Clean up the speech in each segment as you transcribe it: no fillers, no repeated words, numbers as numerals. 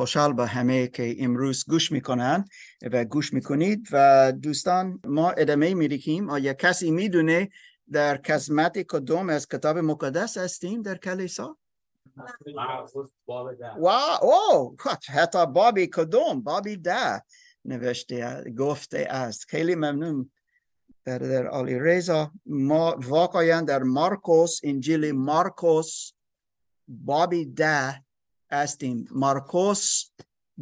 خوشحال به همه که امروز گوش میکنن و گوش میکنید. و دوستان، ما ادامه میدیم. آیا کسی میدونه در قسمت کدوم از کتاب مقدس هستیم در کلیسا؟ واو، حتی بابی کدوم، بابی ده نوشته گفته است. خیلی ممنون برادر علی رضا. ما واقعا در مارکوس، انجیل مارکوس بابی ده هستیم. مارکوس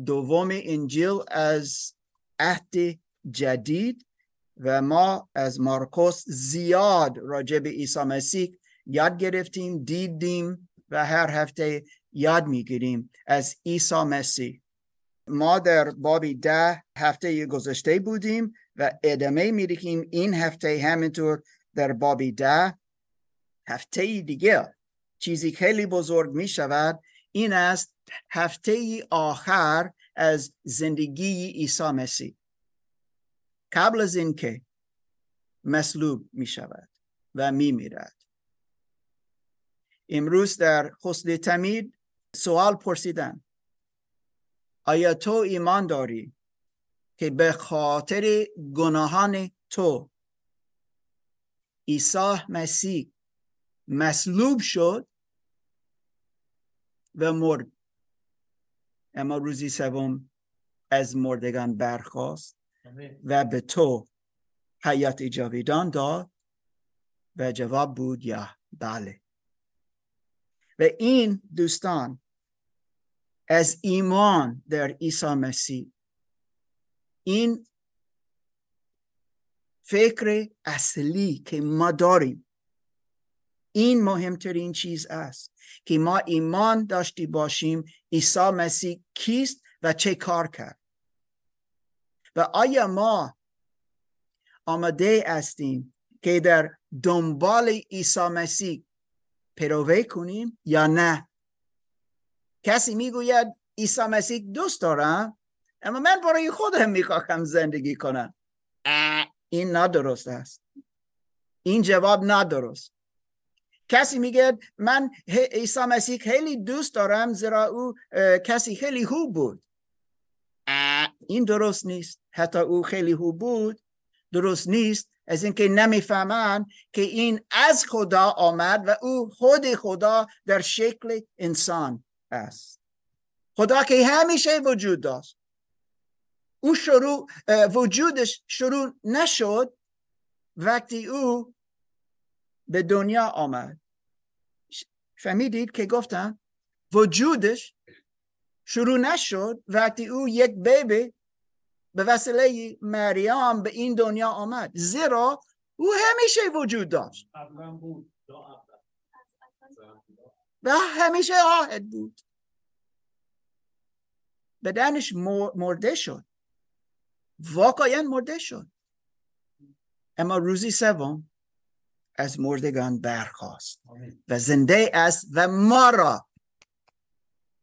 دوم انجیل از عهد جدید و ما از مارکوس زیاد راجع به عیسی مسیح یاد گرفتیم، دیدیم و هر هفته یاد میگیریم از عیسی مسیح. ما در بابی ده هفته گذشته بودیم و ادامه میدیم این هفته همینطور در بابی ده. هفته دیگه چیزی خیلی بزرگ میشود، این است هفته آخر از زندگی عیسی مسیح قبل از اینکه مصلوب می شود و می میرد. امروز در غسل تعمید سوال پرسیدن: آیا تو ایمان داری که به خاطر گناهان تو عیسی مسیح مصلوب شد و مرد، اما روزی سوم از مردگان برخاست و به تو حیات جاودان داد؟ و جواب بود یا بله. و این دوستان از ایمان در عیسی مسیح، این فکر اصلی که ما داریم، این مهمترین چیز است که ما ایمان داشتی باشیم عیسی مسیح کیست و چه کار کرد. و آیا ما آماده هستیم که در دنبال عیسی مسیح پیروی کنیم یا نه؟ کسی میگوید عیسی مسیح دوست دارم، اما من برای خودم میخواهم زندگی کنم. این نادرست است. این جواب نادرست. کسی میگه من عیسی مسیح خیلی دوست دارم زیرا او کسی خیلی خوب بود. این درست نیست. حتی او خیلی خوب بود درست نیست، از اینکه نمیفهمن که این از خدا آمد و او خود خدا در شکل انسان است. خدا که همیشه وجود داشت، او وجودش شروع نشد وقتی او به دنیا آمد. فهمیدید که گفتم وجودش شروع نشد وقتی او یک بیبی به وسیله مریم به این دنیا آمد، زیرا او همیشه وجود داشت و همیشه آهد بود. بدنش مرده شد، واقعا مرده شد، اما روزی سوم از مردگان برخاست و زنده است و ما را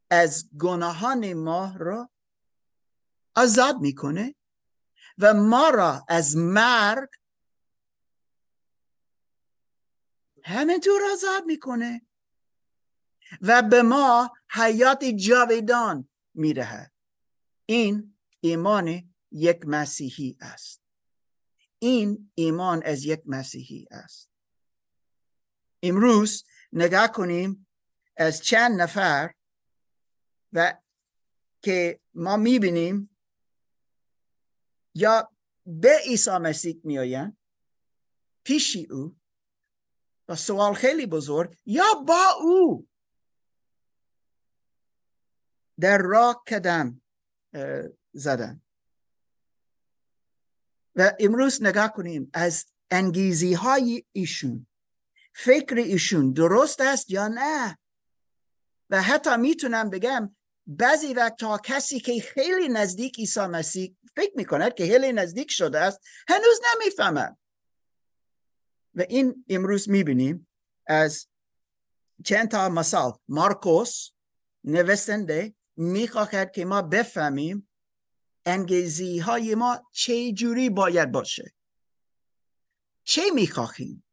از گناهان ما را آزاد میکنه و ما را از مرگ همینطور آزاد میکنه و به ما حیات جاودان میدهد. این ایمان یک مسیحی است. این ایمان از یک مسیحی است. امروز نگاه کنیم از چند نفر و که ما میبینیم یا به عیسی مسیح میآیند پیش او با سوال خیلی بزرگ یا با او در راه قدم زدن. و امروز نگاه کنیم از انگیزی های ایشون، فکر ایشون درست است یا نه. و حتی میتونم بگم بعضی وقتها کسی که خیلی نزدیک عیسی مسیح فکر میکند که خیلی نزدیک شده است، هنوز نمیفهمد. و این امروز میبینیم از چند تا مثال. مارکوس نویسنده میخواهد که ما بفهمیم انگیزی های ما چه جوری باید باشه، چه میخواهیم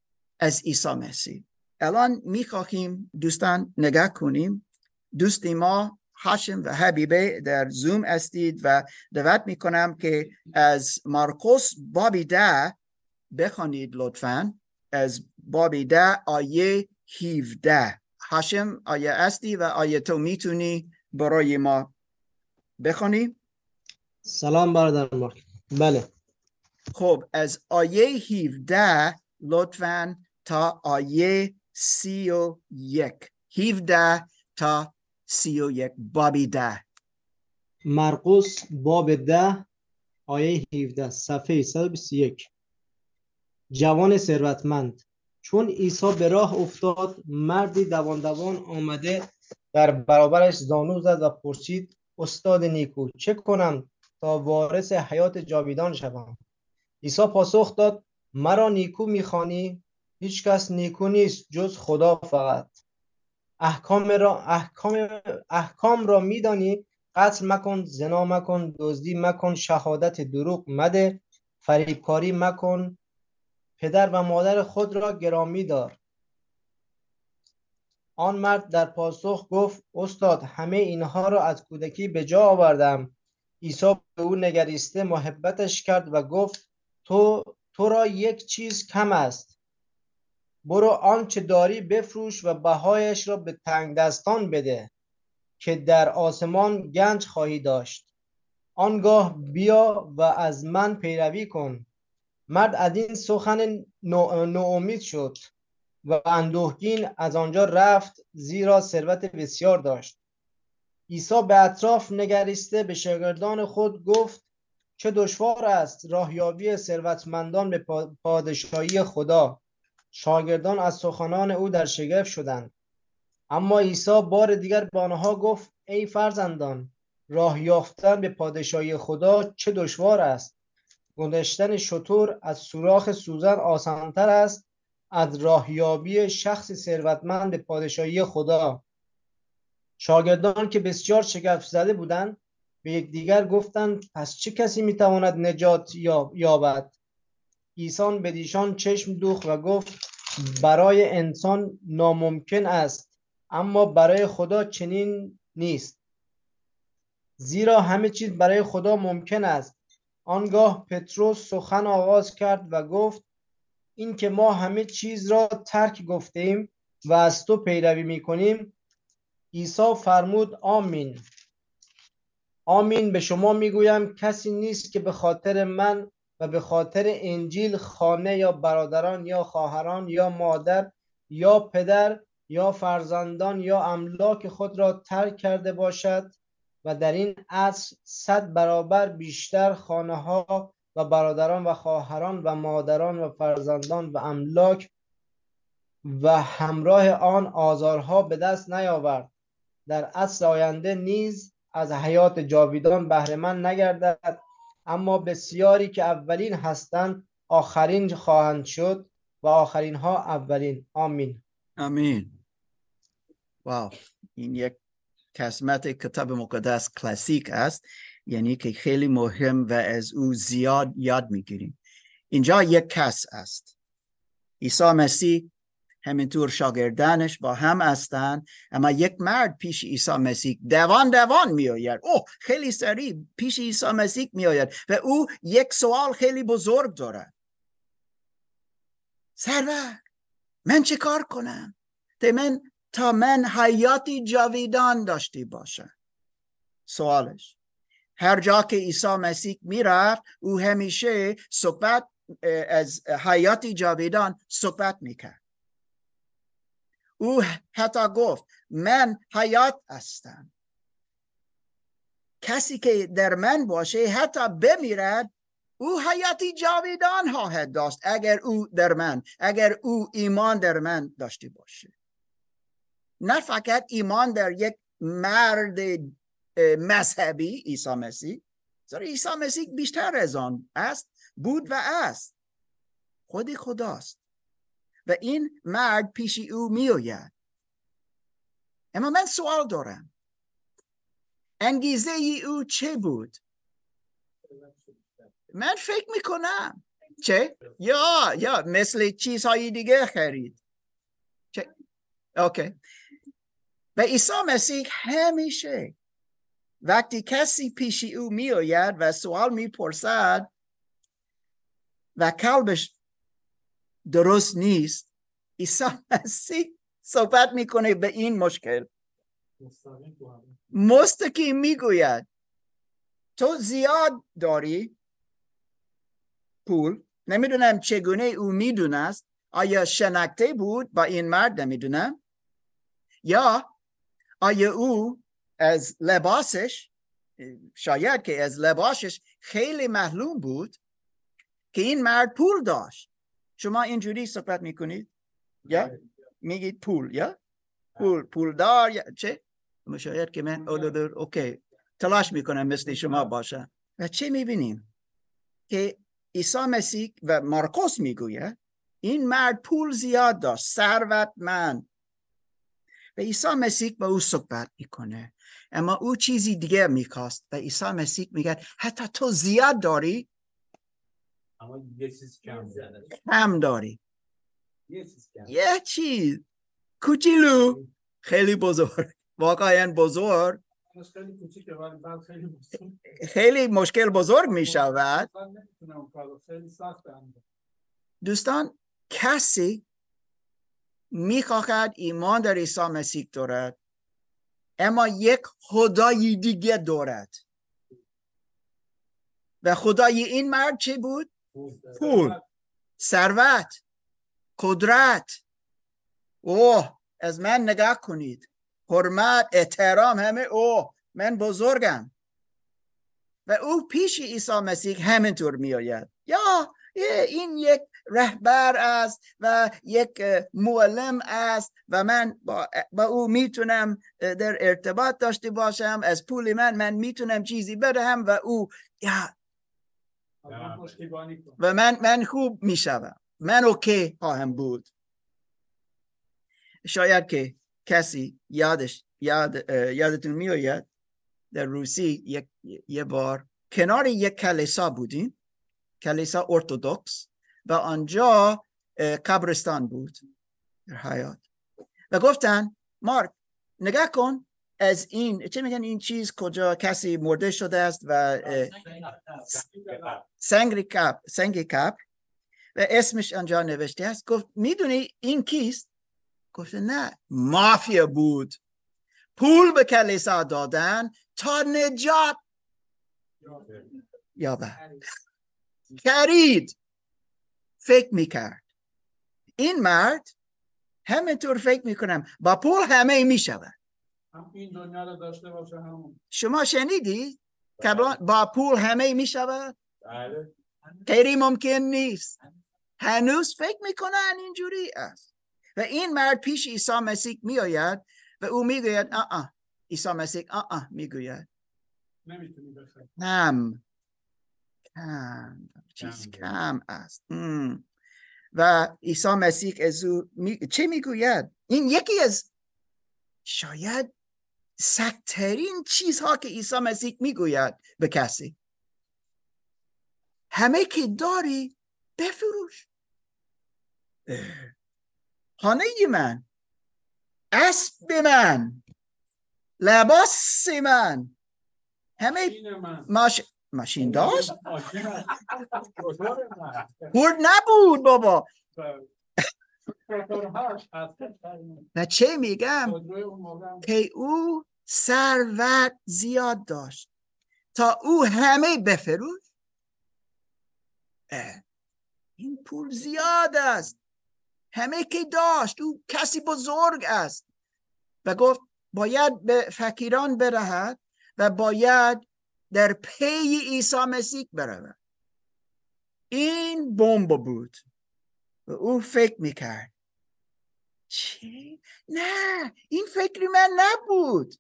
از عیسی مسیح. الان میخواهیم دوستان نگاه کنیم. دوستی ما هاشم و حبیبه در زوم استید و دعوت میکنم که از مارکوس بابی 10 بخونید لطفاً. از بابی 10 آیه 17. هاشم آیا استی و آیا تو میتونی برای ما بخونی؟ سلام برادر مارک. بله. خب از آیه 17 لطفاً تا آیه 31. 17 تا 31. بابی 10. مرقس باب 10 آیه 17 صفحه 121. جوان ثروتمند. چون عیسی به راه افتاد، مردی دوان آمده در برابرش زانو زد و پرسید: استاد نیکو، چه کنم تا وارث حیات جاویدان شوم؟ عیسی پاسخ داد: مرا نیکو می‌خوانی؟ هیچ کس نیکو نیست جز خدا فقط. احکام را می‌دانی؟ قتل مکن، زنا مکن، دزدی مکن، شهادت دروغ مده، فریبکاری مکن، پدر و مادر خود را گرامی دار. آن مرد در پاسخ گفت: استاد، همه اینها را از کودکی به جا آوردم. عیسی به او نگریسته محبتش کرد و گفت: تو را یک چیز کم است. برو آنچه داری بفروش و بهایش را به تنگ دستان بده که در آسمان گنج خواهی داشت. آنگاه بیا و از من پیروی کن. مرد از این سخن ناامید شد و اندوهگین از آنجا رفت، زیرا ثروت بسیار داشت. عیسی به اطراف نگریسته به شاگردان خود گفت: چه دشوار است راهیابی ثروتمندان به پادشاهی خدا. شاگردان از سخنان او در شگفت شدند. اما عیسی بار دیگر به آنها گفت: ای فرزندان، راه یافتن به پادشاهی خدا چه دشوار است. گذشتن شتر از سوراخ سوزن آسان‌تر است از راهیابی شخص ثروتمند به پادشاهی خدا. شاگردان که بسیار شگفت زده بودند به یکدیگر گفتند: پس چه کسی میتواند نجات یابد؟ عیسی به ایشان چشم دوخت و گفت: برای انسان ناممکن است، اما برای خدا چنین نیست، زیرا همه چیز برای خدا ممکن است. آنگاه پتروس سخن آغاز کرد و گفت: این که ما همه چیز را ترک گفتیم و از تو پیروی می‌کنیم. عیسی فرمود: آمین آمین به شما میگویم، کسی نیست که به خاطر من و به خاطر انجیل خانه یا برادران یا خواهران یا مادر یا پدر یا فرزندان یا املاک خود را ترک کرده باشد و در این عصر 100 برابر بیشتر خانه ها و برادران و خواهران و مادران و فرزندان و املاک و همراه آن آزارها به دست نیاورد، در عصر آینده نیز از حیات جاویدان بهره مند نگردد. اما بسیاری که اولین هستند آخرین خواهند شد و آخرین ها اولین. آمین. آمین. واو، این یک قسمت کتاب مقدس کلاسیک است، یعنی که خیلی مهم و از او زیاد یاد میگیریم. اینجا یک کس است، عیسی مسیح، همینطور شاگردانش با هم هستند، اما یک مرد پیش عیسی مسیح دوان میآید. اوه، خیلی سریع پیش عیسی مسیح میآید و او یک سوال خیلی بزرگ دارد: سرور، من چه کار کنم تا من حیاتی جاویدان داشتی باشم؟ سوالش. هر جا که عیسی مسیح میرفت او همیشه صحبت از حیاتی جاویدان صحبت میکرد. او حتی گفت: من حیات هستم، کسی که در من باشه حتی بمیرد او حیاتی جاویدان خواهد داشت، اگر او ایمان در من داشته باشه. نه فقط ایمان در یک مرد مذهبی، عیسی مسیح، زیرا عیسی مسیح بیشتر از آن است، بود و است، خود خداست و این مرد پیش او میآید. اما من سوال دارم، انگیزه او چه بود؟ من فکر میکنم چه؟ یا مثل چیزهای دیگه خرید. اوکی. و عیسی مسیح همیشه وقتی کسی پیش او می آید و سوال می پرسد و قلبش درست نیست، عیسی مسیح صحبت می کنه به این مشکل. مستقیم می گوید تو زیاد داری پول، نمیدونم چگونه او می دونست، آیا شناخته بود با این مرد نمیدونم، یا آیا او از لباسش، شاید که از لباسش خیلی معلوم بود که این مرد پول داشت. شما اینجوری صحبت میکنید یا میگید پول، یا پول دار یا چه؟ شاید که من اوکی تلاش میکنم مثل شما باشم. و چه میبینیم که عیسی مسیح و مارکوس میگوید این مرد پول زیاد داشت، ثروتمند، و عیسی مسیح با او صحبت میکنه، اما او چیزی دیگه میخواست. و عیسی مسیح میگه حتی تو زیاد داری اما یه چیز کم داری، یه چیز کوچولو خیلی بزرگ، واقعا بزرگ، خیلی مشکل بزرگ میشود. دوستان، کسی میخواهد ایمان در عیسی مسیح دارد، اما یک خدای دیگه دارد. و خدای این مرد چی بود؟ پول، ثروت، قدرت. اوه از من نگاه کنید، حرمت، احترام، همه اوه من بزرگم. و او پیش عیسی مسیح همینطور میآید، یا این یک رهبر است و یک معلم است و من با او میتونم در ارتباط داشته باشم، از پول من میتونم چیزی بدهم و او و من خوب میشوم، من اوکی خواهم بود. شاید که کسی یادتون میآید در روسیه یه بار کنار یک کلیسا بودیم، کلیسا ارتدوکس، و آنجا قبرستان بود در حیات، و گفتن مارک نگاه کن از این چه میگن این چیز کجا کسی مرده شده است و سنگ کب و اسمش آنجا نوشته است. گفت میدونی این کیست؟ گفت نه، مافیا بود، پول به کلیسا دادن تا نجات کرید. فکر میکرد این مرد همینطور فکر میکنم با پول همه میشود، این دنیا را داشته باشه همون. شما شنیدی با پول همه میشود؟ غیر ممکن نیست. هنوز فکر میکنن اینجوری است. و این مرد پیش عیسی مسیح میآید و او میگوید عیسی مسیح میگوید نمیتونی بخیر، چیز کم است. و عیسی مسیح از او چه میگوید؟ این یکی از شاید سخت‌ترین چیزها که عیسی مسیح میگوید به کسی، همه که داری بفروش، خانه من، اسب من، لباس من، همه ماشین داشت خورد نبود بابا. و چه میگم که او ثروت زیاد داشت تا او همه بفروش. این پول زیاد است، همه که داشت، او کسی بزرگ است. و گفت باید به فقیران برهد و باید در پی عیسی مسیح برود. این بمب بود و او فکر میکرد چی؟ نه، این فکر من نبود.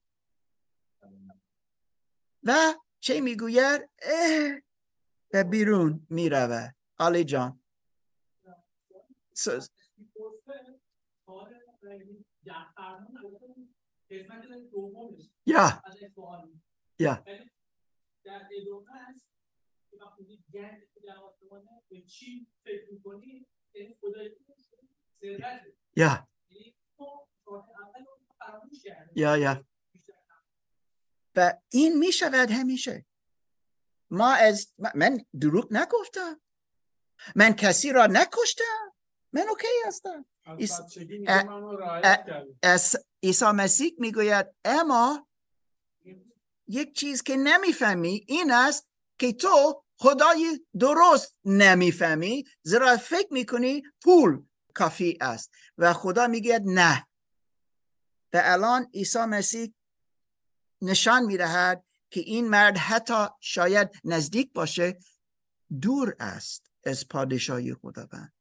و چه میگوید؟ و بیرون میرود. علی جان یا در ادامه است که وقتی یک گنج که در آسمان به چی فکر می‌کنی، یعنی خدای ثروت، یعنی تو اول فراموش کردی، و این می شود همیشه. من دروغ نگفتم، من کسی را نکشتم، من اوکی هستم. عیسی مسیح می گوید اما یک چیز که نمیفهمی این است که تو خدای درست نمیفهمی، زیرا فکر میکنی پول کافی است و خدا میگه نه. و الان عیسی مسیح نشان میدهد که این مرد حتی شاید نزدیک باشه، دور است از پادشاهی خداوند.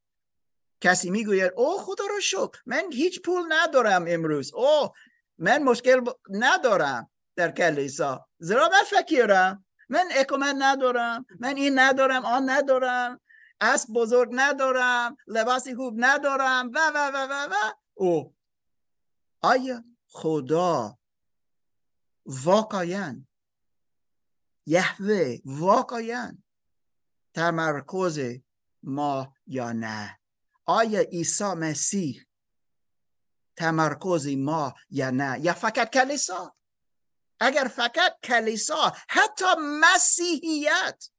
کسی میگوید او خدا رو شکر من هیچ پول ندارم امروز، او من مشکل ندارم در کلیسا، زیرا من فقیرم، من اکومن ندارم، من این ندارم، آن ندارم، اسب بزرگ ندارم، لباسی خوب ندارم و و و و و او. آیا خدا واقعاً، یهوه واقعاً تمرکز ما یا نه؟ آیا عیسی مسیح تمرکز ما یا نه، یا فقط کلیسا؟ اگر فقط کلیسا، حتی مسیحیت،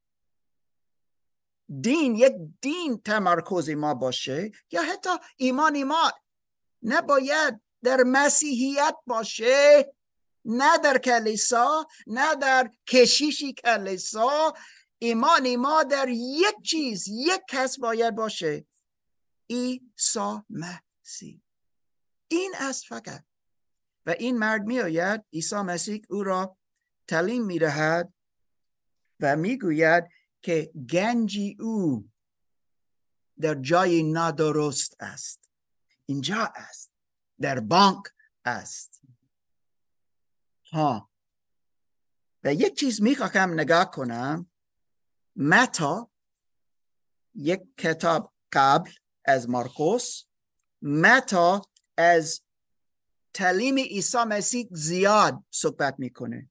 دین، یک دین تمرکز ما باشه، یا حتی ایمان ما نباید در مسیحیت باشه، نه در کلیسا، نه در کشیشی کلیسا. ایمان ما در یک چیز، یک کس باید باشه، عیسی مسیح. این است فقط. و این مرد می آید، عیسی مسیح او را تعلیم می دهد و می گوید که گنجی او در جای نادرست است. اینجا است، در بانک است ها. و یک چیز می خواهم نگاه کنم، متا، یک کتاب قبل از مارکوس، متا از تعلیم عیسی مسیح زیاد صحبت میکنه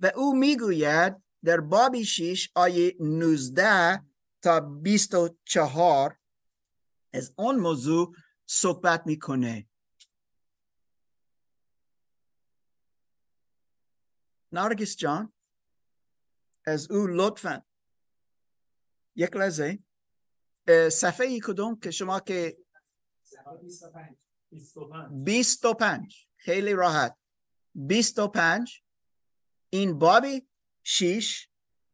و او میگوید در باب 6 آیه 19 تا 24 از اون موضوع صحبت میکنه. نارگس جان از او لطفا یک لحظه صفحه کدوم که شما که 25 خیلی راحت 25 این باب 6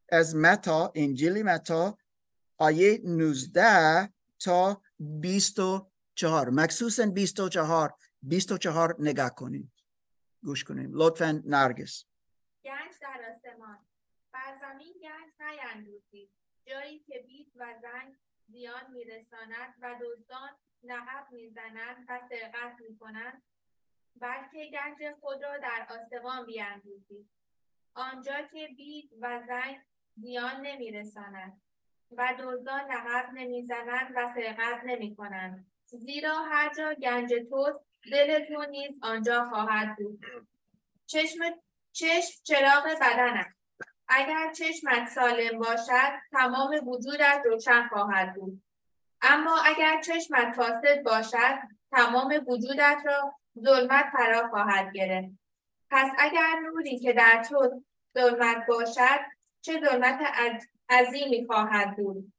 از متا، انجیل متا، آیه 19 تا 24، مخصوصا 24 نگاه کنیم، گوش کنیم لطفا. نرگس: گنج در آسمان، بر زمین گنج نیندوزید، جایی که بید و زنگ زیان میرساند و دزدان نقب میزنند و سرقت میکنند، بلکه گنج خود را در آسمان بیندیزید، آنجا که بید و زنگ زیان نمیرساند و دزدان نقب نمیزنند و سرقت نمیکنند، زیرا هر جا گنج توست دل تو نیز آنجا خواهد بود. چشم چراغ بدن است. اگر چشمت سالم باشد تمام وجودت روشن خواهد بود، اما اگر چشمت فاسد باشد تمام وجودت را ظلمت فرا خواهد گرفت. پس اگر نوری که در تو ظلمت باشد چه ظلمت عظیمی خواهد بود.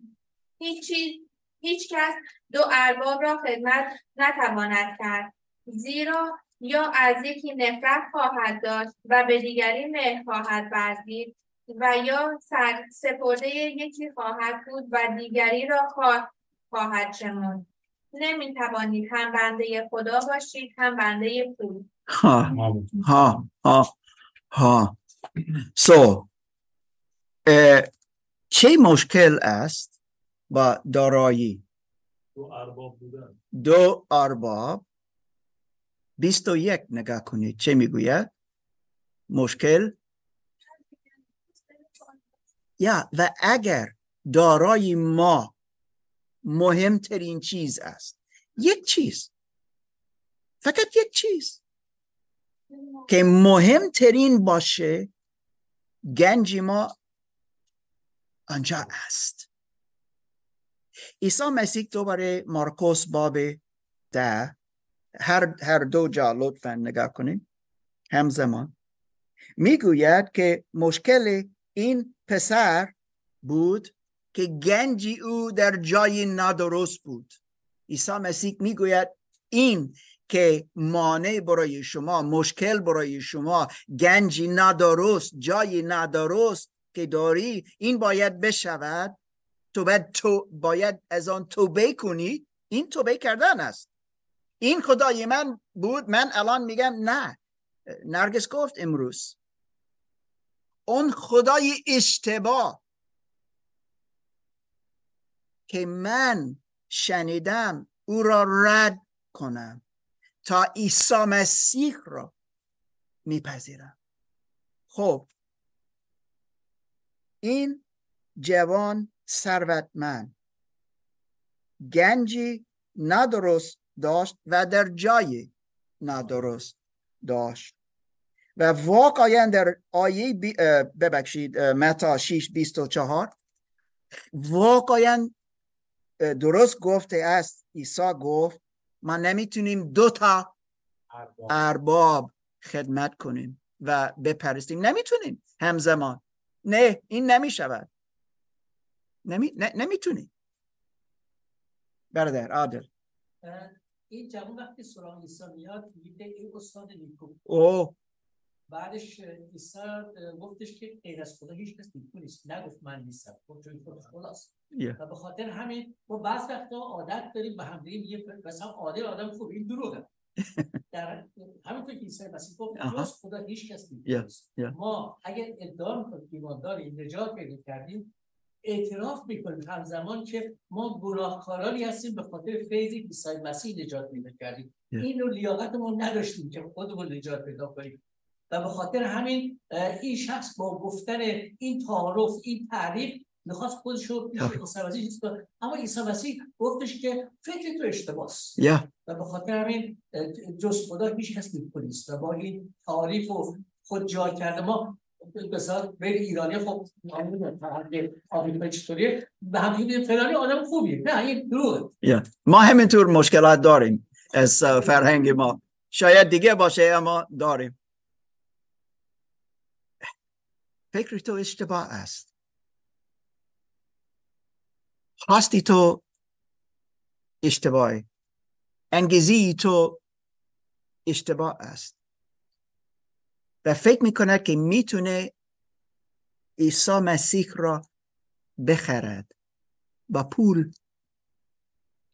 هیچ کس دو ارباب را خدمت نتواند کرد، زیرا یا از یکی نفرت خواهد داشت و به دیگری مهر خواهد ورزید، و یا سپرده یکی خواهد بود و دیگری را خواهد شمرد. نمیتوانید هم بنده خدا باشید هم بنده پول. So چه مشکل است با دارایی؟ دو ارباب 21 نگاه کنید چه میگوید مشکل. یا و اگر دارایی ما مهمترین چیز است، یک چیز، فقط یک چیز که مهمترین باشه، گنج ما آنجا است. عیسی مسیح دوباره مارکوس باب 10 هر دو جا لطفا نگاه کنیم همزمان. میگوید که مشکل این پسر بود که گنج او در جای نادرست بود. عیسی مسیح میگوید این که مانع برای شما، مشکل برای شما، گنجی نادرست، جای نادرست که داری، این باید بشود. تو باید از آن توبه کنی. این توبه کردن است. این خدای من بود، من الان میگم نه. نرگس گفت امروز اون خدای اشتباه که من شنیدم او را رد کنم تا عیسی مسیح را میپذیرم. خب این جوان ثروتمند گنجی نادرست داشت و در جای نادرست داشت و واقعا در آیه متا 6:24 واقعا درست گفته است. عیسی گفت ما نمیتونیم دوتا ارباب خدمت کنیم و بپرستیم، نمیتونیم همزمان، نه این نمیشود، نمیتونیم. برادر عادل این جوان وقتی سراغ عیسی میاد میگه این استاد نیکو، بعدش عیسی گفتش که غیر از خدا هیچ کس نیکو نیست، نگفت من نیستم، گفت چون خدا خداست. و به خاطر همین ما بعض وقتا عادت داریم به هم دیگه میگیم مثلا عادل آدم خوب، این دروغه. در همینطور که عیسی مسیح گفت جز خدا هیچ کس نیکو نیست، ما اگر ادعا میکنیم ایمانداریم، نجات پیدا کردیم، اعتراف میکنیم همزمان که ما گناهکارانی هستیم به خاطر فیض عیسی مسیح نجات پیدا کردیم. اینو لیاقت ما نداشتیم که خودمون نجات پیدا کنیم و به خاطر همین این شخص با گفتن این تعارف، این تعریف میخواست خودش رو عیسی مسیح چیز کنه، اما عیسی مسیح گفتش که فکر تو اشتباه است و به خاطر همین جز خدا هیچ کس نیکو نیست و با این تعریف و خود جای کرده ما بسیار به ایرانی خب آمریکایی چطوریه به همین فلانی آدم خوبیه، نه این دروغه. ما همینطور مشکلات داریم از فرهنگ ما، شاید دیگه باشه اما داریم. فکر تو اشتباه است، خواستی تو اشتباه، انگیزی تو اشتباه است و فکر میکنه که میتونه عیسی مسیح را بخرد با پول.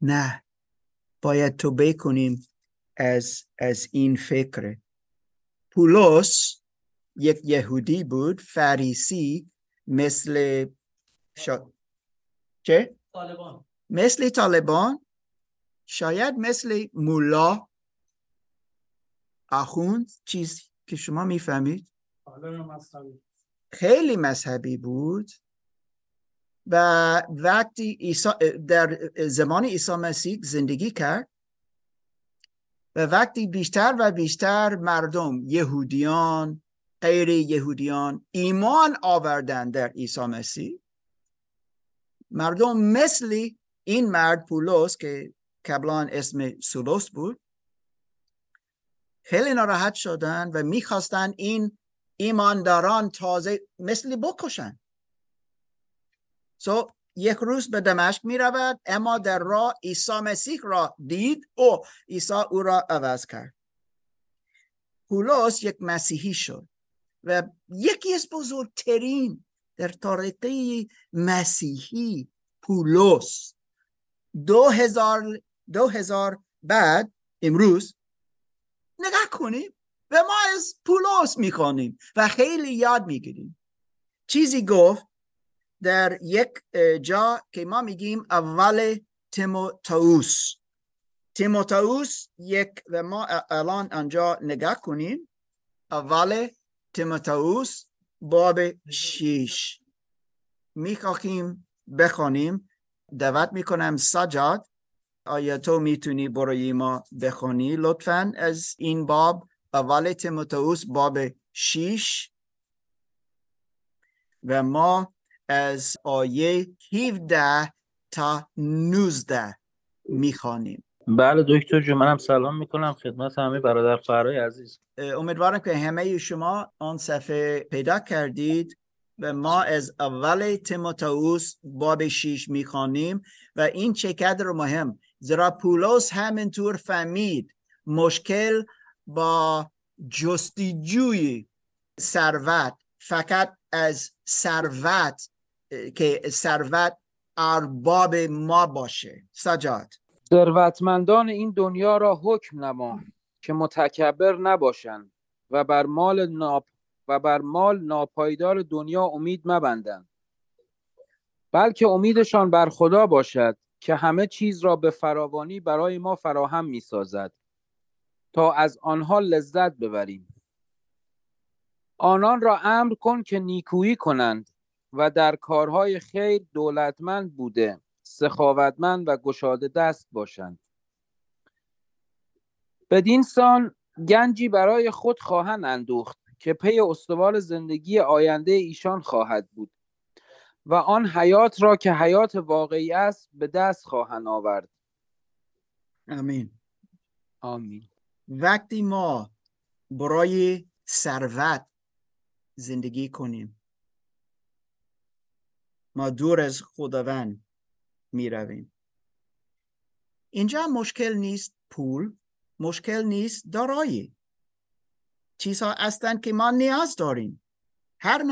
نه، باید توبه کنیم از این فکر. پولس یک یهودی بود، فریسی، مثل طالبان، مثل طالبان، شاید مثل مولا، آخوند، چیزی که شما میفهمید، خیلی مذهبی بود و وقتی در زمان عیسی مسیح زندگی کرد و وقتی بیشتر و بیشتر مردم، یهودیان، غیر یهودیان، ایمان آوردن در عیسی مسیح، مردم مثل این مرد پولس که قبلا اسم سولس بود خیلی ناراحت شدن و میخواستن این ایمانداران تازه مثل بکشن. یک روز به دمشق میرود اما در راه عیسی مسیح را دید، عیسی او را عوض کرد. پولس یک مسیحی شد و یکی از بزرگترین در تاریخ مسیحی پولس. 2000 بعد امروز نگاه کنیم و ما از پولس میخوانیم و خیلی یاد میگیریم. چیزی گفت در یک جا که ما میگیم اول تیموتائوس. تیموتائوس یک، و ما الان آنجا نگاه کنیم، اول تیموتائوس باب 6 میخواهیم بخونیم. دعوت میکنم سجاد، آیا تو میتونی برای ما بخونی لطفاً از این باب، اول تیموتائوس باب 6 و ما از آیه 17 تا 19 میخوانیم. بله دکتر جون، منم سلام میکنم خدمت همه برادر فرای عزیز. امیدوارم که همه شما آن صفحه پیدا کردید و ما از اول تیموتائوس باب 6 میخوانیم و این چقدر مهم، زیرا پولس همینطور فهمید مشکل با جستجوی ثروت فقط از ثروت که ثروت ارباب ما باشه. سجاد، ثروتمندان این دنیا را حکم نما که متکبر نباشند و بر مال ناپایدار دنیا امید مبندند، بلکه امیدشان بر خدا باشد که همه چیز را به فراوانی برای ما فراهم می‌سازد تا از آنها لذت ببریم. آنان را امر کن که نیکویی کنند و در کارهای خیر دولتمند بوده، سخاوتمند و گشاده دست باشند. بدین سان گنجی برای خود خواهند اندوخت که پی استوار زندگی آینده ایشان خواهد بود و آن حیات را که حیات واقعی است به دست خواهند آورد. آمین. آمین. وقتی ما برای ثروت زندگی کنیم، ما دور از خداوند می رویم. اینجا مشکل نیست پول، مشکل نیست دارایی. چیزها هستند که ما نیاز داریم. هر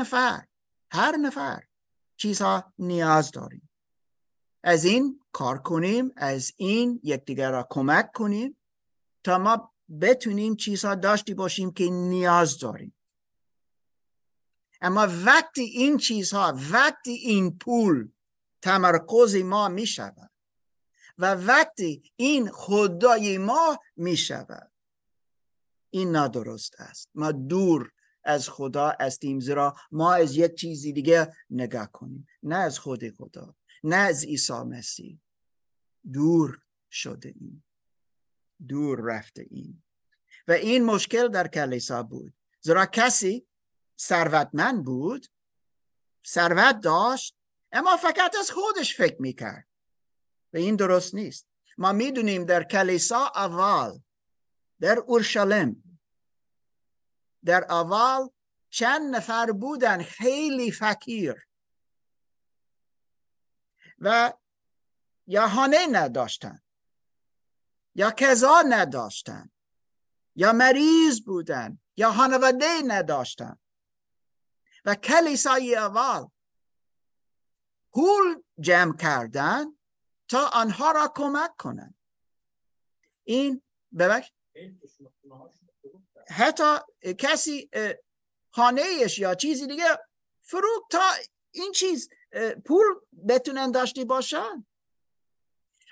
نفر چیزها نیاز داریم. از این کار کنیم، از این یکدیگر را کمک کنیم تا ما بتونیم چیزها داشتی باشیم که نیاز داریم. اما وقتی این چیزها، وقتی این پول تمرکز ما می شود و وقتی این خدای ما می شود، این نادرست است. ما دور از خدا هستیم، زیرا ما از یک چیزی دیگه نگاه کنیم، نه از خود خدا، نه از عیسی مسیح. دور شده ایم، دور رفته ایم و این مشکل در کلیسا بود، زیرا کسی ثروتمند بود، ثروت داشت، اما فقط از خودش فکر میکرد و این درست نیست. ما میدونیم در کلیسا اول، در اورشلیم در اول چند نفر بودن خیلی فقیر و یا خانه نداشتن یا غذا نداشتن یا مریض بودن یا خانواده نداشتن و کلیسای اول پول جمع کردن تا آنها را کمک کنن. این ببخش حتی کسی خانهش یا چیزی دیگه فروخت تا این چیز پول بتونن داشتی باشن.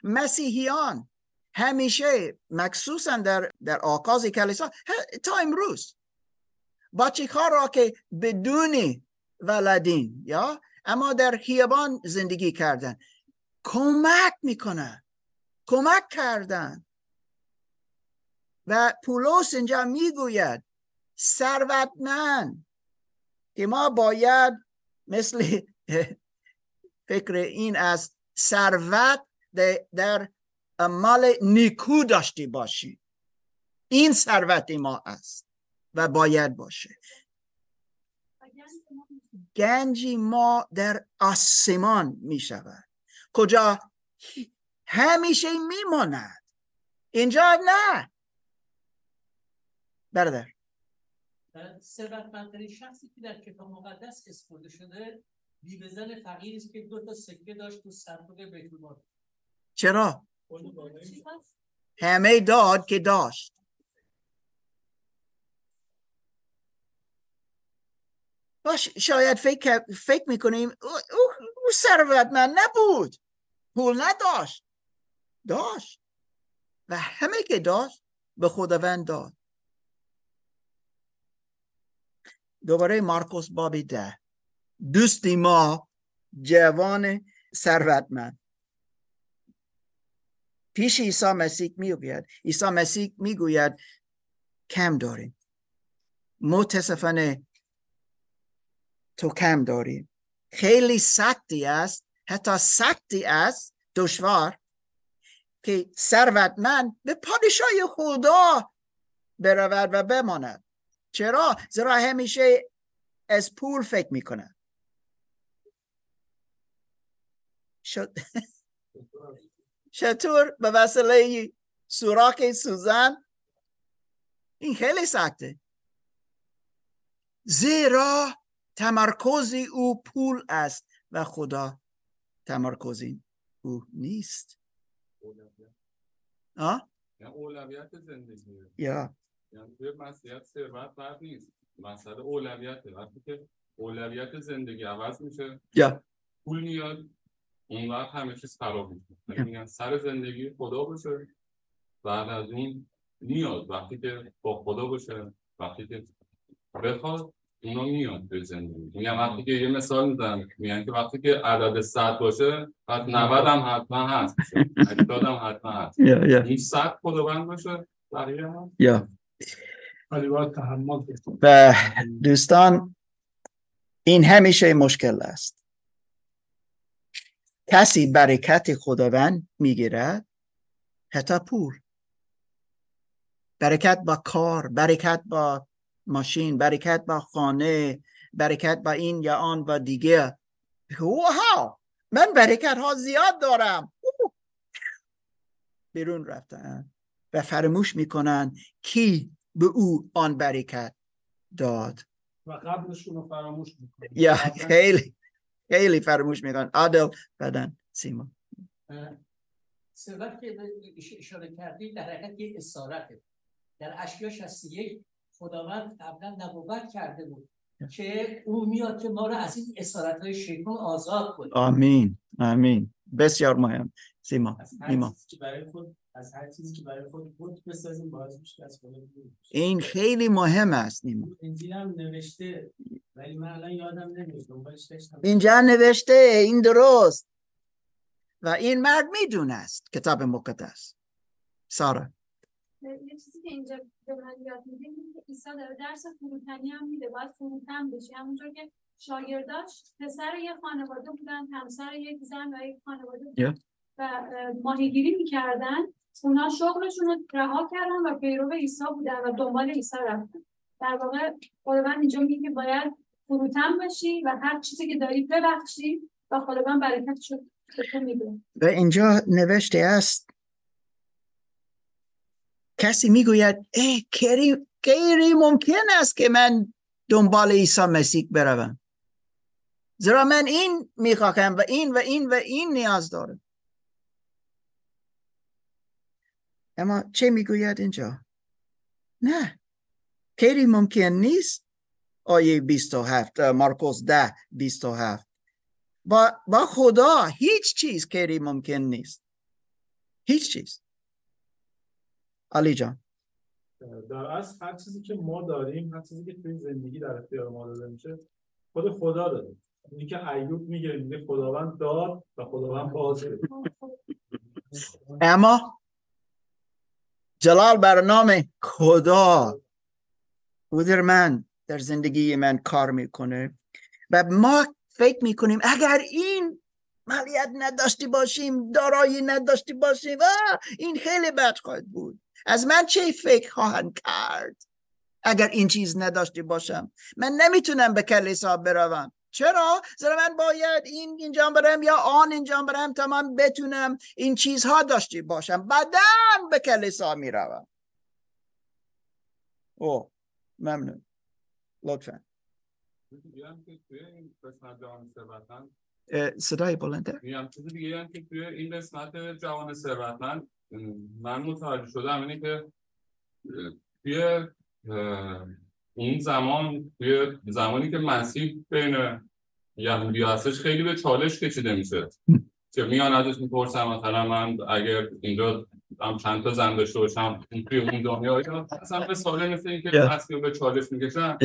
مسیحیان همیشه مخصوصا در آغاز کلیسا تا امروز بچه‌ها را که بدون ولدین یا اما در خیابان زندگی کردن کمک میکنن، کمک کردن. و پولس اینجا میگوید ثروتمند که ما باید مثل فکر این است ثروت در عمل نیکو داشتی باشی. این ثروت ما است و باید باشه. گنجی ما در آسمان می شود، کجا همیشه می ماند. اینجا نه. برادر، ثروتمندترین شخصی که در کتاب مقدس اسپرده شده بیوه‌زن فقیری است که دو تا سکه داشت تو صندوق بیت المال. چرا؟ همه داد که داشت. شاید فکر میکنیم او ثروتمند نبود، پول نداشت. داشت و همه که داشت به خداوند داد. دوباره مارکوس باب 10، دوستی ما جوان ثروتمند پیش عیسی مسیح میگوید، عیسی مسیح میگوید کم داریم، متاسفانه تو کم داریم. خیلی سختی است، حتی سختی است، دشوار. که ثروتمند به پادشاهی خدا برود و بماند. چرا؟ زیرا همیشه از پول فکر میکنه. شطور به وسیله سوراخ سوزن این خیلی سخته، زیرا تمرکز او پول است و خدا تمرکز او نیست. اولویت زندگی یعنی توی مسئله ثروت بر نیست، مسئله اولویته. وقتی که اولویت زندگی عوض میشه پول میاد، اون وقت همه چیز خراب میشه. میگن سر زندگی خدا باشه، بعد از اون میاد. وقتی که با خدا باشه، وقتی که بخواد، اونا میاد به زندگی. میگم وقتی که یه مثال میزنم، میگن که وقتی که عدد 100 باشه، بعد 90 هم حتما هست، 80 هم حتما هست. این 100 خداوند باشه، بقیه هم ولی باید تحمل کنیم. و دوستان، این همیشه مشکل است. کسی برکت خداوند میگیرد، حتی پول، برکت با کار، برکت با ماشین، برکت با خانه، برکت با این یا آن و دیگه. واو، من برکت ها زیاد دارم. بیرون رفتن و فراموش میکنن کی به او آن برکت داد و قبلشون رو فراموش میکنن. یا خیلی خیلی فراموش میکنن. عادل بدن سیما صدق که اشاره کردی در حقیقت یه اسارته. در اشعیا 61 خداوند قبلا نبوت کرده بود که او میاد که ما رو از این اسارت‌های شیطان آزاد کنه. آمین آمین، بسیار مهم. سیما از هر چیزی که برای خود بود بسازیم باز میشه از خدا بگیریم. این خیلی مهم است. نیما انجیل هم نوشته ولی من الان یادم نمیاد دنبالش داشتم. اینجا نوشته، این درست و این مرد میدونست کتاب مقدس. سارا یه چیزی که اینجا به من یاد میده اینه که عیسی داره درس فروتنی هم میده، باید فروتن بشه. همونجور که شاگرداش پسر یه خانواده بودن، همسر یک زن و یک خانواده بودن و ماهیگیری میکردن، اونا شغلشون رو رها کردن و پیرو عیسی بودن و دنبال عیسی رفتن. در واقع خداوند اینجا میگه که باید فروتن بشی و هر چیزی که داری ببخشی و خداوند برکتش رو بهت میده. و اینجا نوشته است کسی میگوید ای غیر ممکن است که من دنبال عیسی مسیح بروم، زیرا من این میخواهم و این و این و این نیاز دارم. اما چه میگوید اینجا؟ نه، غیر ممکن نیست. آیه 27 مارکوس 10:27 با خدا هیچ چیز غیر ممکن نیست، هیچ چیز. علی جان در اصل هر چیزی که ما داریم، هر چیزی که توی زندگی در اختیار ما داده میشه خود خدا داره. اینی که ایوب میگه خداوند داد و خداوند باز کرد. اما جلال بر نام خدا او در من، در زندگی من کار میکنه و ما فکر میکنیم اگر این مالیات نداشتی باشیم، دارایی نداشتی باشیم، این خیلی بد خواهد بود. از من چه فکر خواهند کرد اگر این چیز نداشتی باشم؟ من نمیتونم به کلیسا بروم. چرا؟ زیرا من باید این اینجا برم یا آن اینجا برم، تمام بتونم این چیزها داشتی باشم، بعدم به کلیسا میروم. او ممنون، لطفا صدای بلنده. میگم چیزی دیگه هم که توی این قسمت جوان ثروتمند من متوجه شدم اینه که توی این زمان، توی زمانی که مسیح بین یهودی هستش، خیلی به چالش کشیده میشه که میان ازش میپرسن مثلا من اگر اینجا چند تا زن داشته باشم توی اون دنیا اصلا به ساله مثل این که مسیح به چالش میکشن.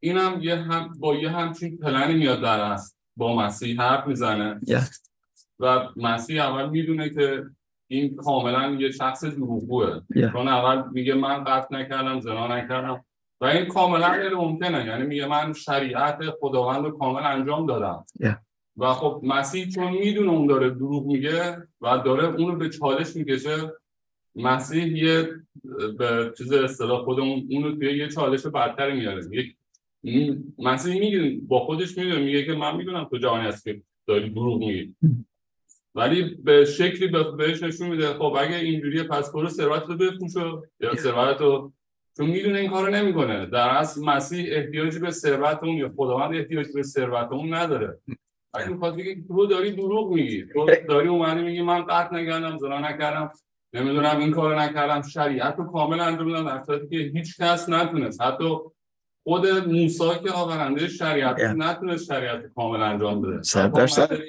این هم با یه همچین پلنی میاد در است با مسیح حرف میزنه و مسیح اول میدونه که این کاملا یه شخص دروغگوئه، چون اول میگه من قتل نکردم، زنا نکردم و این کاملا غیر ممکنه. یعنی میگه من شریعت خداوند رو کامل انجام دادم و خب مسیح چون میدونه اون داره دروغ میگه و داره اونو به چالش میکشه، مسیح یه به چیز اصطلاح خودمون اونو توی یه چالش بدتر میاره. یک مسیح میگه با خودش میدونه، میگه که من میدونم تو جهانی هست که داری دروغ میگی، ولی به شکلی بهش نشون میده خب اگه اینجوریه پس برو ثروتتو بفروش یا ثروتتو، چون میدونه این کارو نمیکنه. در اصل مسیح احتیاجی به ثروت اون یا خداوند احتیاجی به ثروت اون نداره. اگه میخواد بگه تو داری دروغ میگی، تو داری اومدی میگی من قتل نکردم، زنا نکردم، نمیدونم این کارو نکردم، شریعتو کامل انجام دادم، در حالی که هیچ کس نتونست، حتی خود موسی که آورنده شریعت نتونست شریعت کامل انجام بده. 100%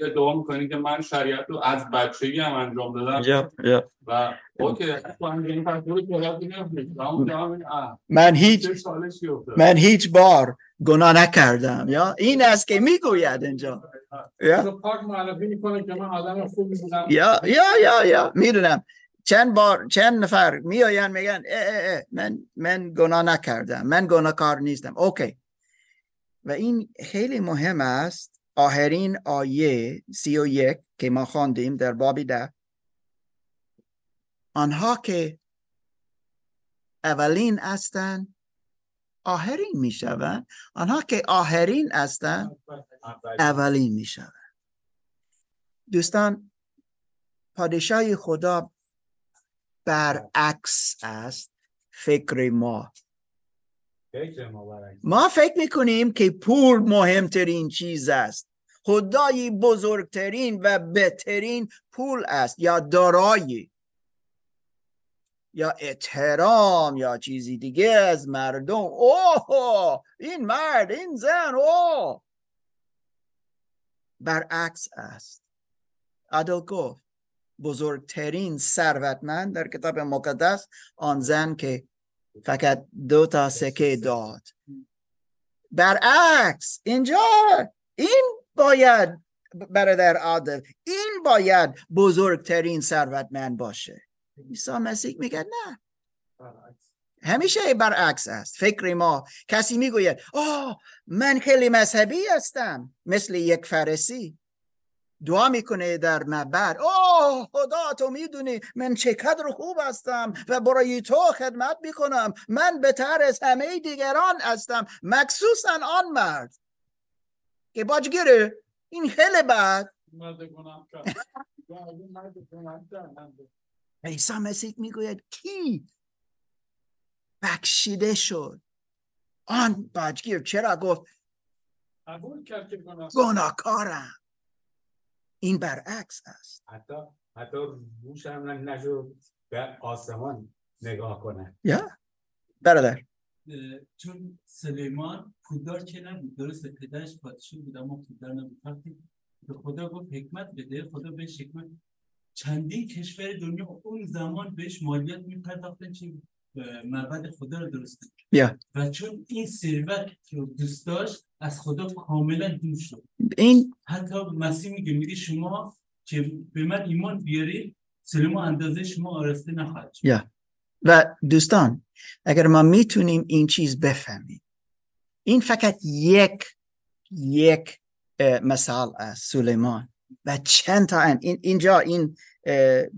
ادعا میکنی که من شریعت رو از بچگی هم انجام دادم. و اوکی تو این فاکتور رو نمی‌فهمی. من هیچ بار گناه نکردم. یا این است که میگوید اینجا. یا پاک معرفی میکنه که من آدم خوبی بودم. یا میدونم. چند نفر میآیند میگن من گناه نکردم، من گناهکار نیستم. اوکی، و این خیلی مهم است. آخرین آیه 31 که ما خواندیم در باب 10، آنها که اولین هستند آخرین میشوند، آنها که آخرین هستند اولین میشوند. دوستان، پادشاهی خدا برعکس است فکر ما برعکس. ما فکر میکنیم که پول مهمترین چیز است، خدای بزرگترین و بهترین پول است، یا دارایی، یا احترام، یا چیزی دیگه از مردم. اوه این مرد، این زن، اوه. برعکس است. عدل گفت بزرگترین ثروتمند در کتاب مقدس آن زن که فقط 2 سکه داد. برعکس اینجا، این باید برادر عادل، این باید بزرگترین ثروتمند باشه. عیسی مسیح میگه نه، همیشه برعکس است فکر ما. کسی میگوید آه من خیلی مذهبی هستم، مثل یک فریسی دعا میکنه در معبد، اوه خدا تو میدونی من چقدر خوب هستم و برای تو خدمت میکنم، من بهتر از همه دیگران هستم. مخصوصا آن مرد که باجگیره، این خیلی بد. عیسی مسیح میگوید کی بخشیده شد؟ آن باجگیر چرا گفت گناهکارم؟ این برعکس است. حتی روش هم نشد به آسمان نگاه کنه. برادر چون سلیمان پولدار که نبود، درسته پدرش پادشاه بود اما پولدار نبود، وقتی به خدا گفت حکمت بده، خدا بهش حکمت. چندین کشور دنیا اون زمان بهش مالیات میپرداختن که معبد خدا رو درست کنه. و چون این ثروت رو دوست داشت، از خدا کاملا دور شد. این حتی مسیح میگه شما که به من ایمان بیارید، سلیمان اندازه شما آراسته نخواهد شد. و دوستان، اگر ما میتونیم این چیز بفهمیم، این فقط یک مثال از سلیمان و چند تا اینجا این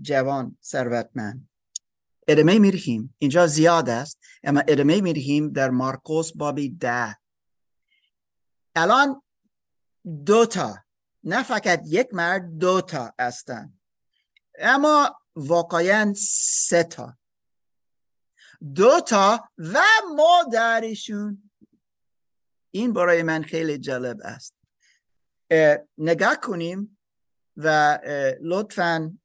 جوان ثروتمند. ادامه میریم، اینجا زیاد است اما ادامه میریم در مارکوس باب 10. الان 2، نه فقط یک مرد، 2 هستند، اما واقعا 3. 2 و مادرشون. این برای من خیلی جالب است. نگاه کنیم و لطفاً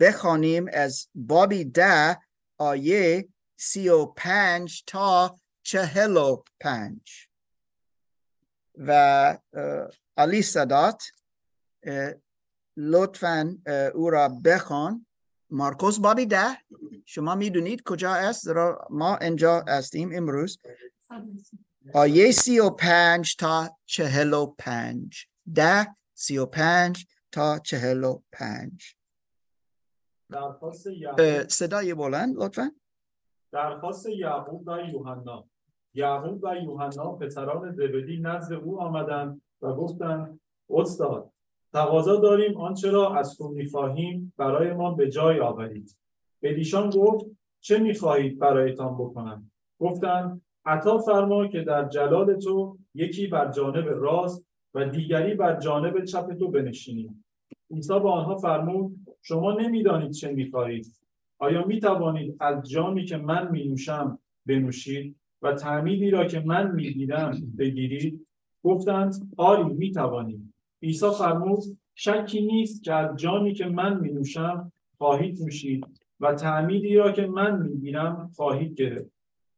بخوانیم از باب 10 آیه 35 تا 45. و علی سادات لطفاً او را بخوان. مارکوس باب 10، شما میدونید کجا است، ما اینجا هستیم امروز. آیه 35 تا 45. 10:35 تا 45. درخواست یعقوب. صدای بلند لطفاً. درخواست یعقوب و یوحنا. یعقوب و یوحنا پسران زبدی نزد او آمدند و گفتند استاد تقاضا داریم آنچه را از تو می‌خواهیم برای ما به جای آورید. بدیشان گفت چه می‌خواهید برایتان بکنم؟ گفتند عطا فرما که در جلال تو یکی بر جانب راست و دیگری بر جانب چپ تو بنشینیم. عیسی به آنها فرمود شما نمی‌دانید چه می‌خواهید. آیا می‌توانید از جامی که من می‌نوشم بنوشید و تعمیدی را که من می‌گیرم بگیرید؟ گفتند آری می‌توانید. عیسی فرمود شکی نیست که از جامی که من می‌نوشم خواهید نوشید و تعمیدی را که من می‌گیرم خواهید گرفت.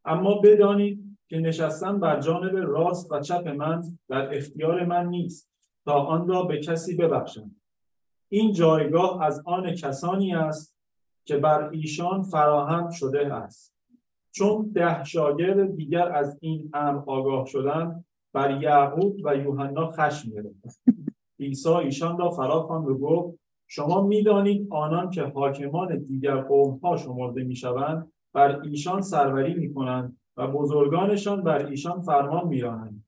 اما بدانید که نشستن بر جانب راست و چپ من در اختیار من نیست تا آن را به کسی ببخشم. این جایگاه از آن کسانی است که بر ایشان فراهم شده است. چون 10 شاگرد دیگر از این امر آگاه شدند، بر یعقوب و یوحنا خشم گرفت. عیسی ایشان را فراخواند و گفت شما می‌دانید آنان که حاکمان دیگر قوم‌ها شمرده می‌شوند بر ایشان سروری می‌کنند و بزرگانشان بر ایشان فرمان می‌رانند.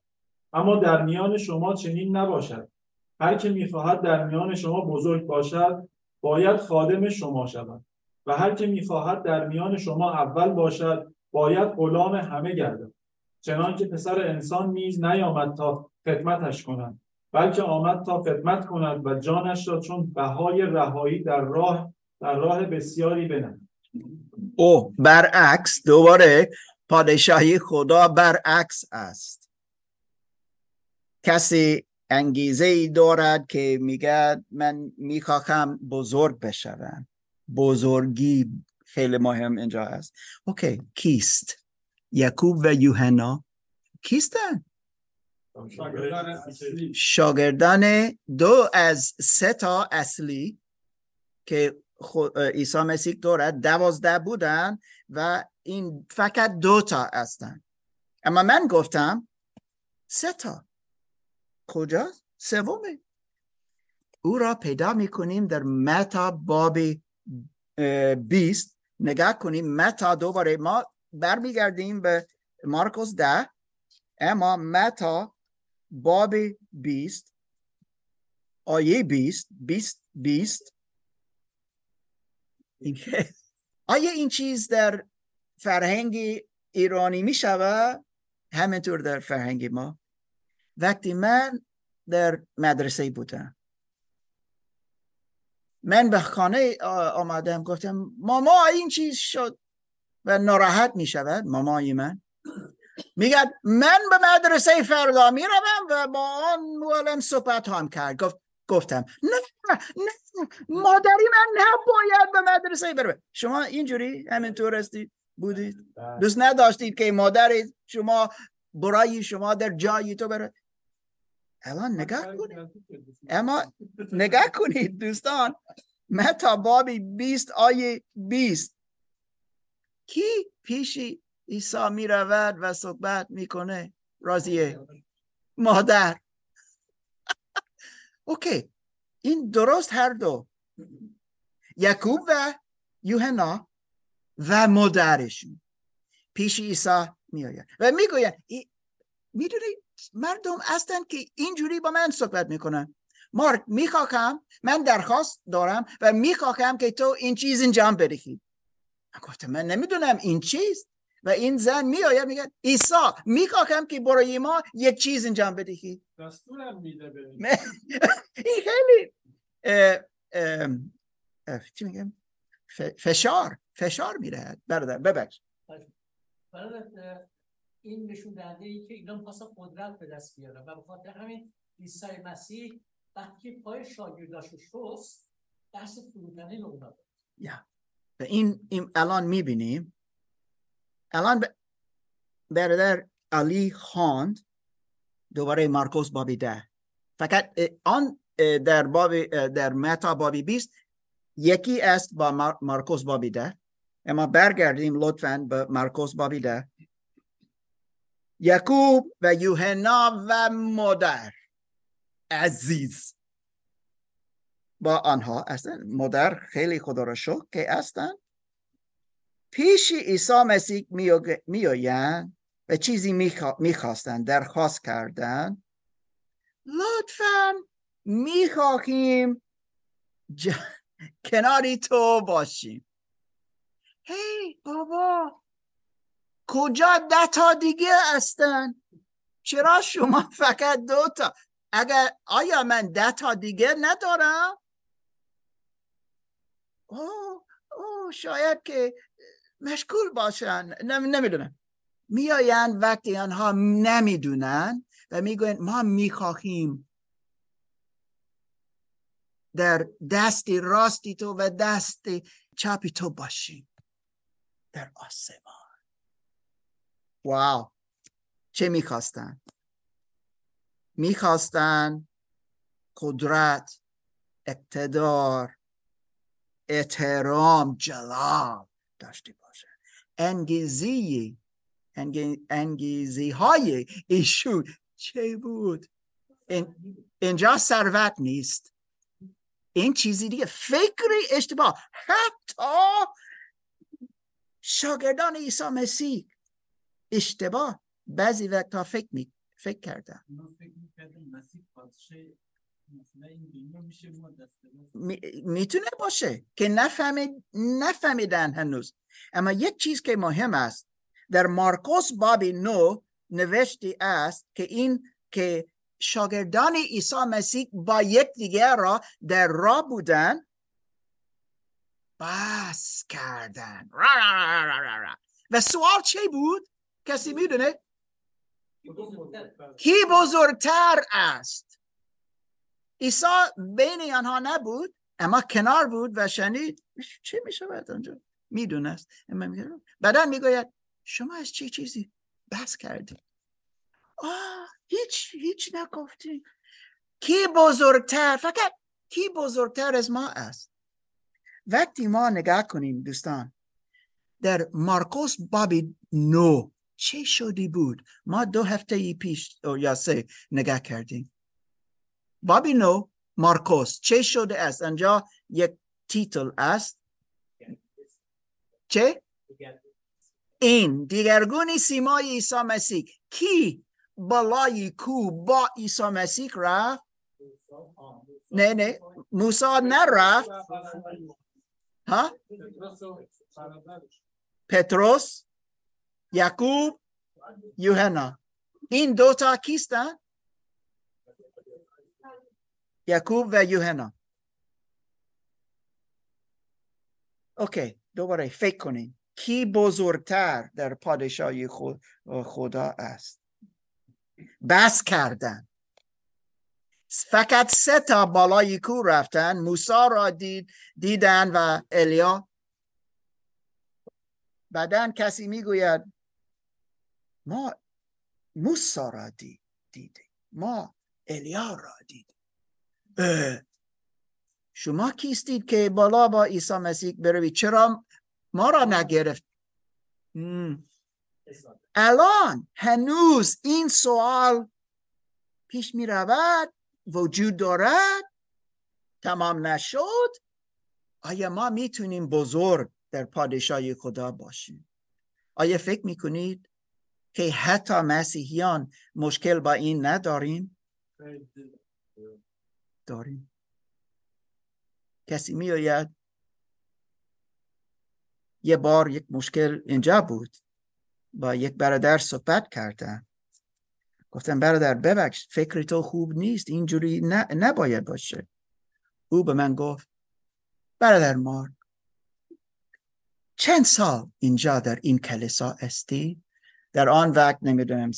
اما در میان شما چنین نباشد. هر که می‌خواهد در میان شما بزرگ باشد باید خادم شما شود و هر که می‌خواهد در میان شما اول باشد باید غلام همه گردد. چنانکه پسر انسان نیز نیامد تا خدمتش کنند بلکه آمد تا خدمت کند و جانش را چون بهای رهایی در راه بسیاری بنهد. او برعکس، دوباره پادشاهی خدا برعکس است. کسی انگیزه ای دارد که میگه من میخواهم بزرگ بشوم. بزرگی خیلی مهم اینجا است. اوکی، کیست؟ یعقوب و یوحنا کیستن؟ شاگردان 2 از 3 اصلی که عیسی مسیح دارد 12 بودن و این فقط 2 هستن. اما من گفتم 3. کجا؟ سومه. او را پیدا میکنیم در متا باب 20. نگاه کنیم متا، دوباره ما برمیگردیم به مارکوس 10 اما متا باب 20 آیه 20. آیا این چیز در فرهنگ ایرانی می شود؟ همینطور در فرهنگ ما. وقتی من در مدرسه بودم، من به خانه آمدم، گفتم ماما این چیز شد و ناراحت می شود مامای من. میگه من به مدرسه فردا میروم و با آن معلم صحبت هم کرد. گفتم نه مادری من نباید به مدرسه بروم. شما اینجوری همینطور هستید بودید؟ دوست نداشتید که مادر شما برای شما در جایی تو بره؟ الان نگاه کنید، اما نگاه کنید دوستان، متا باب 20 آیه 20 کی پیشی عیسی می رود و صحبت می کنه؟ راضیه مادر. اوکی، این درست. هر دو، یعقوب و یوحنا و مادرشون پیش عیسی می آید و می گوید می دونی مردم هستن که اینجوری با من صحبت می کنن. مارک، می خواهم، من درخواست دارم و می خواهم که تو این چیز انجام بدهی. من گفتم من نمی دونم این چیز. و این زن می آید میگه عیسی میخواهم که برای ما یک چیز انجام بدهی. دستورم میده بریم. این خیلی چی میگم؟ فشار میدهد. برادر ببخش. برادر این نشون دهنده ای که اینا میخواستن قدرت به دست بیارن و بخاطر همین عیسی مسیح وقتی پای شاگرداش شست دست فروتنی رو اونا داد. یا و این الان میبینیم. الان برادر علی خواند دوباره مارکوس باب 10. فقط آن در متا باب 20 یکی است با مارکوس باب 10. اما برگردیم لطفاً به مارکوس باب 10. یعقوب و یوحنا و مادر عزیز با آنها هستند. مادر خیلی خدا را شکر که هستند پیش عیسی مسیح میآیند و چیزی میخواستند درخواست کردند، لطفاً میخواهیم کناری تو باشیم. هی بابا، کجا 10 تا دیگه هستن؟ چرا شما فقط 2 تا؟ اگر آیا من 10 تا دیگه ندارم؟ او شاید که مشغول باشن، نمیدونم. میاین وقتی آنها نمیدونن و میگوین ما میخواهیم در دست راستی تو و دست چپی تو باشیم در آسمان. واو، چه میخواستن؟ میخواستن قدرت، اقتدار، احترام، جلال داشتی باشه. انگیزی های ایشون چه بود؟ اینجا ثروت نیست، این چیزی دیگه، فکری اشتباه. حتی شاگردان عیسی مسیح اشتباه بعضی وقتا فکر کردن، میتونه باشه که نفهمیدن هنوز. اما یک چیز که مهم است، در مارکوس باب 9 نوشته است که این که شاگردان عیسی مسیح با یکدیگر را در راه بودن، بحث کردن و سوال چه بود؟ کسی میدونه؟ کی بزرگتر است؟ عیسی بین آنها نبود، اما کنار بود و شنید چه میشود آنجا، میدونست. بعدن میگوید شما از چه چیزی بحث کردید؟ هیچ نگفتیم. کی بزرگتر؟ فقط کی بزرگتر از ما است؟ وقتی ما نگاه کنیم دوستان، در مارکوس باب 9 چه شدی بود؟ ما 2 هفته پیش یا 3 نگاه کردیم. باب 9 مارکوس چه شده است؟ آنجا یک تیتل است، چه؟ این دیگرگونی سیمای عیسی مسیح. کی بالای کو با عیسی مسیح رفت؟ نه موسی نرفت. ها؟ پتروس، یعقوب، یوحنا. این 2 تا کیستن؟ یعقوب و یوحنا. اوکی، دوباره فکر کنین. کی بزرگتر در پادشاهی خدا است؟ بس کردن. فقط 3 تا بالای کوه رفتن، موسی را دیدن و الیا. بعدن کسی میگوید ما موسی را دیدیم، ما الیا را دیدیم. شما کیستید که بالا با عیسی مسیح بروید؟ چرا ما را نگرفت؟ الان هنوز این سوال پیش می رود، وجود دارد، تمام نشد. آیا ما میتونیم بزرگ در پادشاهی خدا باشیم؟ آیا فکر می کنید که حتی مسیحیان مشکل با این نداریم؟ داریم. کسی می آید؟ یه بار یک مشکل اینجا بود، با یک برادر صحبت کردم، گفتم برادر ببخش فکر تو خوب نیست، اینجوری نباید باشه. او به من گفت برادر مارک، چند سال اینجا در این کلیسا هستی؟ در آن وقت نمیدونم 3-4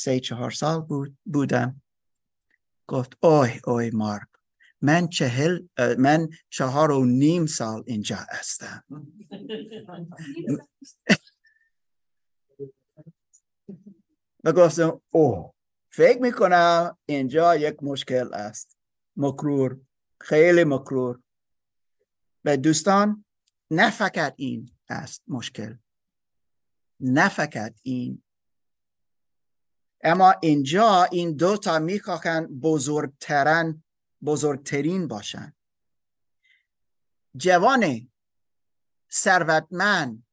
سال بودم. گفت اوه مارک، من 4.5 سال اینجا هستم. و گفتم اوه، فکر میکنم اینجا یک مشکل است، مکرور، خیلی مکرور. و دوستان نه فقط این است مشکل، نه فقط این، اما اینجا این 2 تا میخواهند بزرگترین باشند. جوان ثروتمند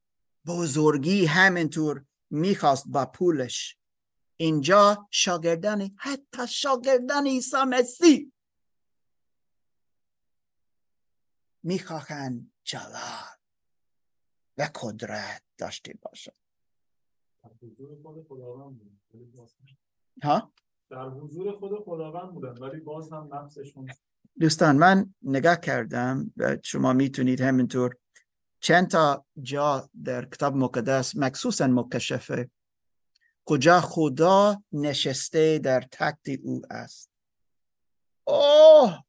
بزرگی همینطور میخواست با پولش اینجا شاگردان، حتی شاگردان عیسی مسیح میخواهند جلال و قدرت داشته باشند. ها؟ در حضور خود خداوند بودن ولی باز هم نفسشون. دوستان من نگاه کردم و شما میتونید همینطور چند تا جا در کتاب مقدس مخصوصا مکشفه کجا خدا نشسته در تخت او است. اوه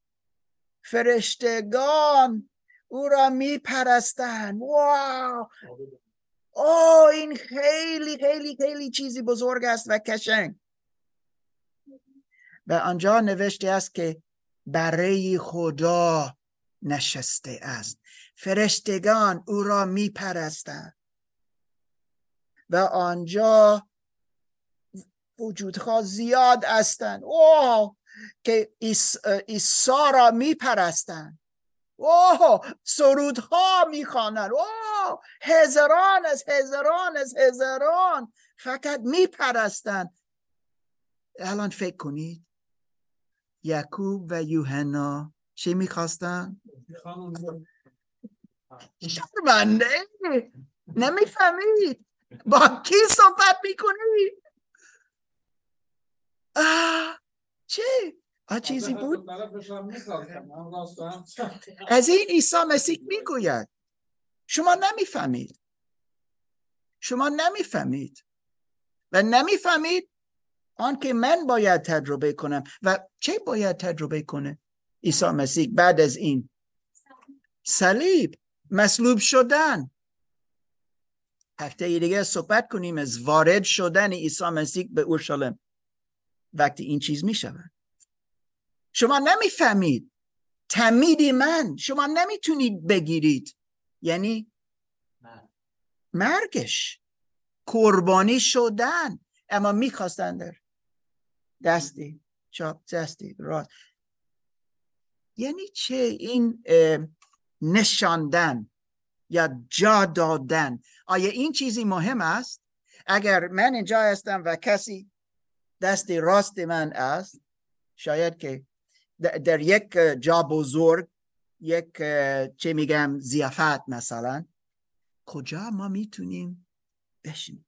فرشتگان او را میپرستند. واو اوه این خیلی خیلی خیلی چیزی بزرگ است و قشنگ. و آنجا نوشته است که برای خدا نشسته است، فرشتگان او را میپرستند و آنجا وجودها زیاد هستند. اوه که عیسی را میپرستند. اوه سرودها میخوانند. اوه هزاران از هزاران از هزاران فقط میپرستند. الان فکر کنید یعقوب و یوحنا چه میخواستن؟ شرمنده نمیفهمید با کی صحبت میکنید. چه؟ چیزی بود؟ از این عیسی مسیح میگوید شما نمیفهمید، شما نمیفهمید و نمیفهمید آن که من باید تجربه کنم. و چه باید تجربه کنه عیسی مسیح بعد از این؟ صلیب، مصلوب شدن. هفته دیگه صحبت کنیم از وارد شدن عیسی مسیح به اورشلیم. وقتی این چیز می شود شما نمیفهمید. تمید من شما نمیتونید بگیرید، یعنی مرگش، قربانی شدن. اما میخواستن در دستی چاپ دستی راست، یعنی چه این نشاندن یا جا دادن؟ آیا این چیزی مهم است؟ اگر من اینجا هستم و کسی دست راست من است، شاید که در یک جا بزرگ، یک چه میگم ضیافت مثلا، کجا ما میتونیم بشینیم؟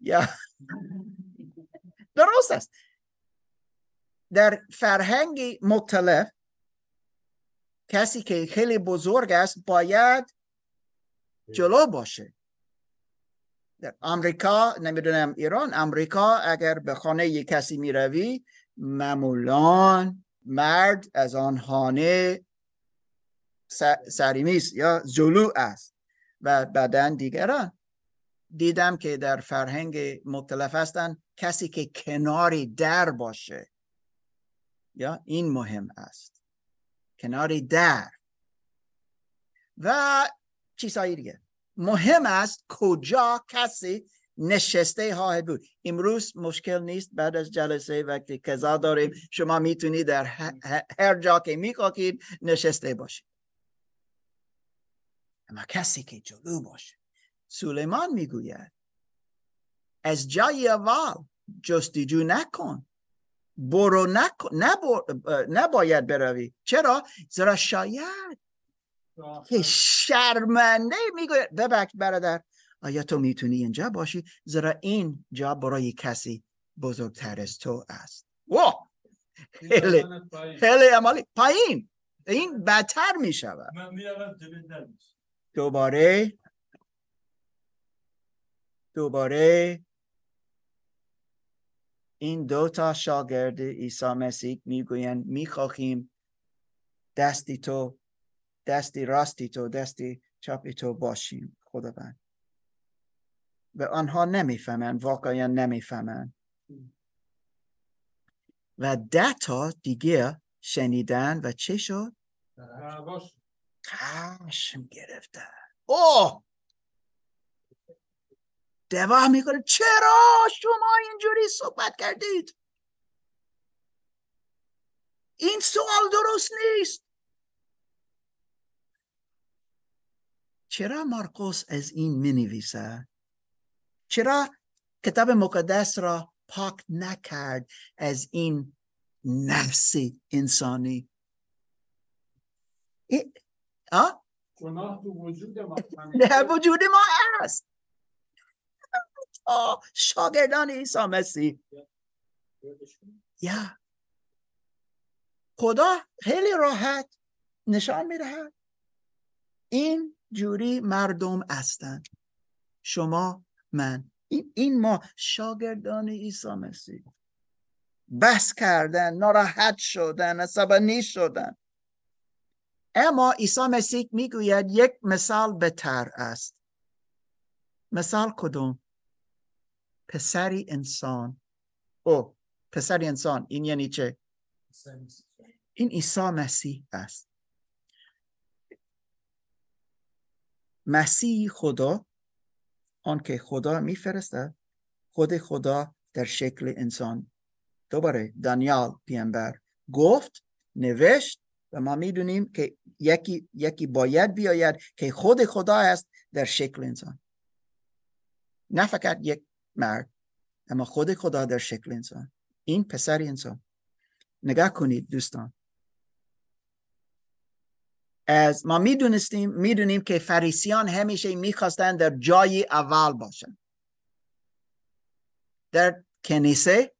یا درست است. در فرهنگی مختلف کسی که خیلی بزرگ است باید جلو باشه. در امریکا نمیدونم ایران، امریکا اگر به خانه یک کسی می روی معمولاً مرد از آن خانه سریمیز یا جلو است و بعدن دیگران. دیدم که در فرهنگ مختلف هستن کسی که کناری در باشه، یا این مهم است، کناری در و چیزایی دیگه. مهم است کجا کسی نشسته ها بود. امروز مشکل نیست، بعد از جلسه وقتی قضا داریم شما میتونید در هر جا که میخواهید نشسته باشید، اما کسی که جلو باشه. سلیمان میگوید از جای اول جستجو نکن، برو نکن، نباید بروی. چرا؟ زیرا شاید که شرمنده. میگوید ببخش برادر، آیا تو میتونی اینجا باشی؟ زیرا این جا برای کسی بزرگتر از تو است. واو خیلی خیلی عمالی پایین، این بدتر میشود. دوباره این دوتا شاگرد عیسی مسیح میگویند میخواهیم دستی تو، دستی راستی تو، دستی چپی تو باشیم خداوند. و آنها نمیفهمند، واقعا نمیفهمند. و 10 تا دیگه شنیدن و چه شد؟ خشم گرفتن. اوه دعوا میکنه، چرا شما اینجوری صحبت کردید؟ این سوال درست نیست. چرا مارکوس از این مینویسه؟ چرا کتاب مقدس را پاک نکرد از این نفس انسانی. گناه تو وجود ما هست. شاگردان عیسی مسیح خدا خیلی راحت نشان می‌دهد این جوری مردم هستند، شما، من، این ما شاگردان عیسی مسیح. بحث کردن، ناراحت شدن، عصبانی شدن. اما عیسی مسیح میگوید یک مثال بهتر است. مثال کدوم؟ پسری انسان. پسری انسان این یعنی چه؟ این عیسی مسیح است. مسیح خدا، آن که خدا میفرسته، خود خدا در شکل انسان. دوباره دانیال پیامبر گفت، نوشت، و ما میدونیم که یکی باید بیاید که خود خدا است در شکل انسان. نه فقط یک مرد، اما خود خدا در شکل انسان. این پسر انسان. نگاه کنید دوستان، از ما میدونیم که فریسیان همیشه میخواستن در جای اول باشن در کنیسه.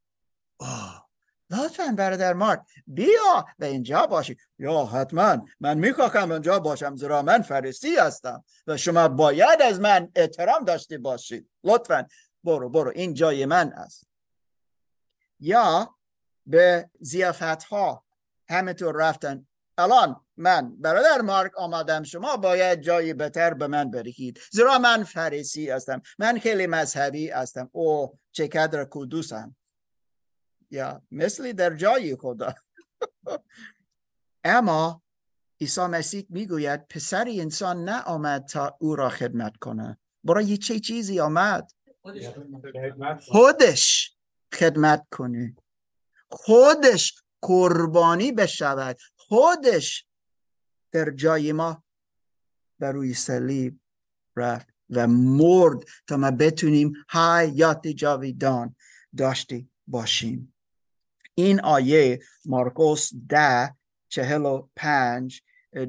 لطفاً برادر مارک بیا و اینجا باشی. یا حتما من میخواهم اینجا باشم، زیرا من فریسی هستم و شما باید از من احترام داشته باشید. لطفاً برو، این جای من است. یا به زیافت ها همینطور رفتن. الان من برادر مارک آمدم، شما باید جایی بهتر به من بدهید، زیرا من فریسی هستم، من خیلی مذهبی هستم. چه قدر کدوسم. یا مثلی در جای خدا. اما عیسی مسیح میگوید پسر انسان نه آمد تا او را خدمت کنه. برای چه چیزی آمد؟ خودش خدمت کنه، خودش قربانی بشود، خودش در جای ما بر روی صلیب رفت و مرد تا ما بتونیم حیات جاودان داشته باشیم. این آیه مارکوس 10:45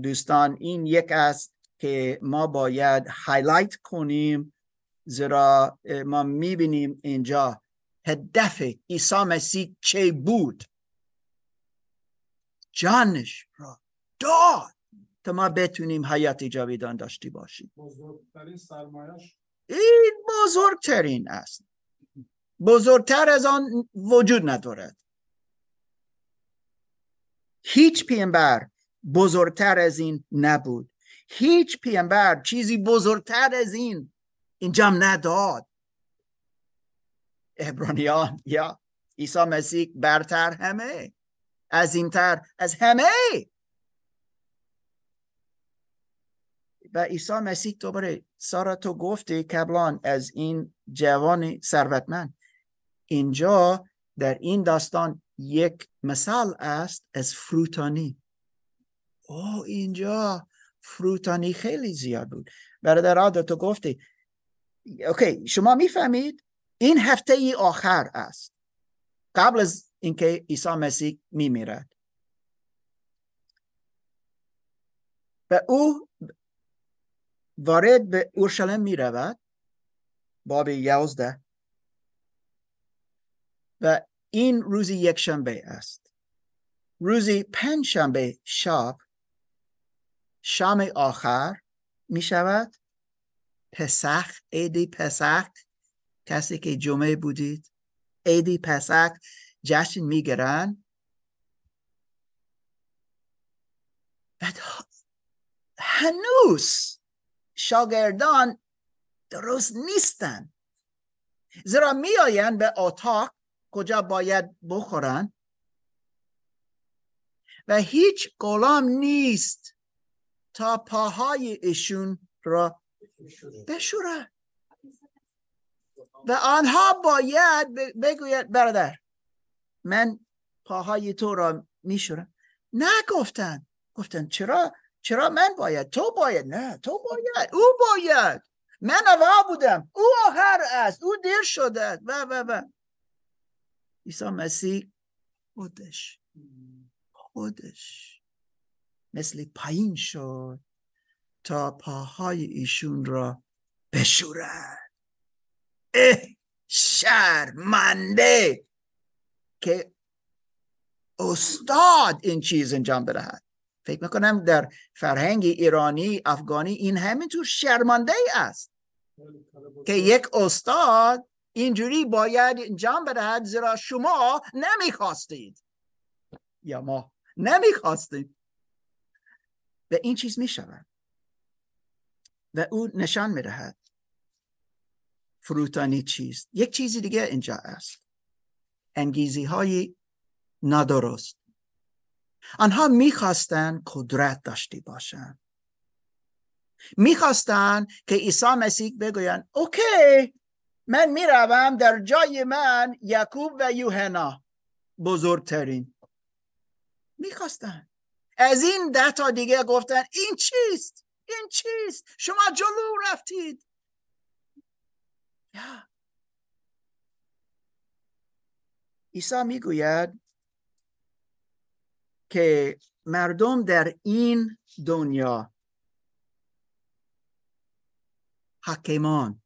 دوستان، این یک است که ما باید هایلایت کنیم، زیرا ما میبینیم اینجا هدف عیسی مسیح چه بود. جانش را داد تا ما بتونیم حیات جاودان داشته باشیم. بزرگترین سرمایش این بزرگترین است. بزرگتر از آن وجود ندارد. هیچ پیامبر بزرگتر از این نبود. هیچ پیامبر چیزی بزرگتر از این انجام نداد. عبرانیان، یا عیسی مسیح برتر همه، عظیمتر از همه. و عیسی مسیح، دوباره سارا تو گفتی قبلا از این جوان ثروتمند، اینجا در این داستان یک مثال است از فروتانی. اینجا فروتانی خیلی زیاد بود. برادر عادل تو گفتی، اوکی، شما میفهمید این هفته ای آخر است قبل از اینکه عیسی مسیح میمیرد و او وارد به اورشلیم می رود. باب 11 و این روزی یک شنبه است. روزی پنج شنبه شب، شام آخر می شود. پسخ، عید پسخ، کسی که جمعه بودید عید پسخ جشن می گیرند. هنوز شاگردان درست نیستن، زیرا می آیند به اتاق کجا باید بخورن و هیچ غلام نیست تا پاهای ایشون را بشورد و آنها باید بگوید برادر من پاهای تو را می شورم. نگفتن، گفتن چرا من باید، تو باید، نه تو باید، او باید. من آوا بودم، او آخر است، او دیر شده و عیسی مسیح خودش مثل پایین شد تا پاهای ایشون را بشورد. شرمنده که استاد این چیز انجام بدهد. فکر میکنم در فرهنگ ایرانی افغانی این همینطور شرمنده است که یک استاد اینجوری باید انجام بدهد، زیرا شما نمیخواستید یا ما نمیخواستید و این چیز میشود و او نشان میدهد فروتنی چیست. یک چیزی دیگه اینجا است، انگیزی های نادرست. آنها میخواستن قدرت داشتی باشن، میخواستن که عیسی مسیح بگوین اوکی من میروم، در جای من یعقوب و یوحنا بزرگترین. میخواستن از این 10 تا دیگه گفتن این چیست، این چیست، شما جلو رفتید. عیسی میگوید که مردم در این دنیا حاکمان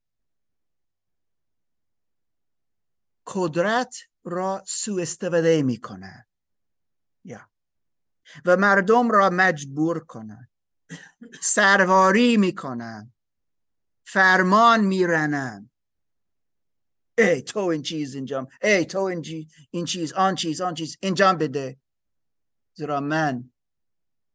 قدرت را سوء استفاده می کنند و مردم را مجبور کنند، سرواری می کنند، فرمان می رانند. ای تو این چیز انجام، ای تو این چیز، آن چیز انجام بده، زیرا من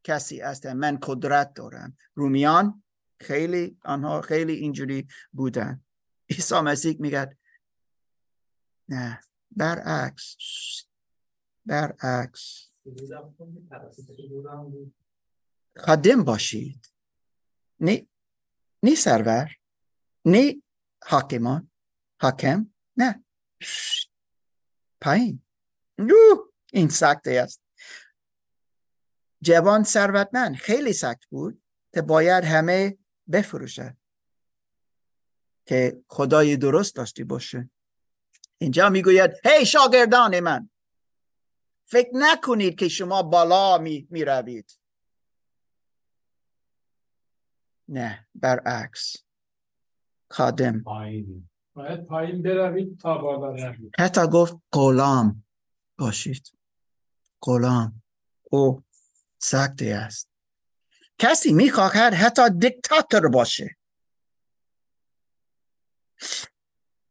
کسی هستم، من قدرت دارم. رومیان خیلی، آنها خیلی اینجوری بودن. عیسی مسیح میگه نه، برعکس خادم باشید، نه سرور، نه حاکم، نه پایین. این سخت است. جوان ثروتمند خیلی سخت بود که باید همه بفروشد که خدای درست داشتی باشه. اینجا میگوید هی شاگردان من، فکر نکنید که شما بالا می روید. نه، برعکس خادم، باید پایین بروید تا بالا روید. حتی گفت غلام باشید. غلام او سختی است. کسی میخواهد حتی دیکتاتور باشه.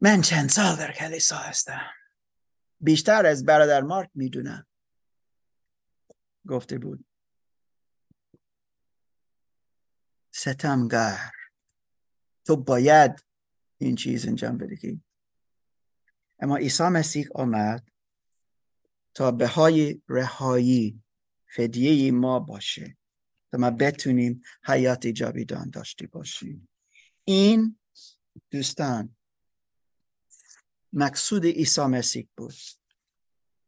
من چند سال در کلیسا هستم، بیشتر از برادر مارک میدونم، گفته بود ستمگر تو باید این چیز انجام بدهی. اما عیسی مسیح آمد تا بهای رهایی فدیه ما باشه تا ما بتونیم حیات جاودان داشتی باشیم. این دوستان مقصود عیسی مسیح بود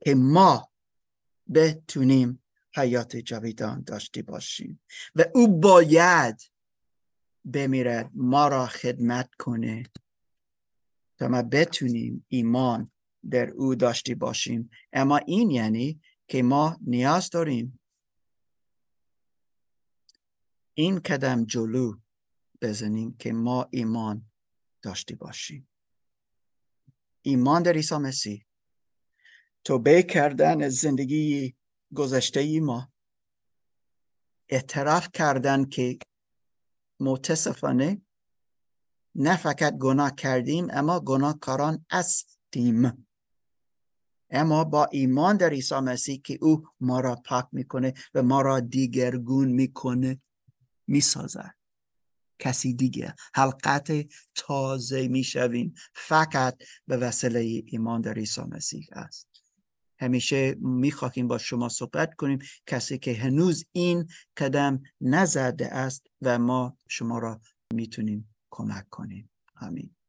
که ما بتونیم حیات جاودان داشتی باشیم و او باید بمیرد، ما را خدمت کنه تا ما بتونیم ایمان در او داشتی باشیم. اما این یعنی که ما نیاز داریم این قدم جلو بزنیم که ما ایمان داشتی باشیم، ایمان در عیسی مسیح، توبه کردن از زندگی گذشته ما، اعتراف کردن که متاسفانه نه فقط گناه کردیم اما گناهکاران هستیم، اما با ایمان در عیسی مسیح که او ما را پاک میکنه و ما را دیگرگون میکنه، میسازد کسی دیگه، حلقت تازه میشویم، فقط به وسیله ایمان در عیسی مسیح است. همیشه میخواهیم با شما صحبت کنیم، کسی که هنوز این قدم نزده است و ما شما را میتونیم کمک کنیم. آمین.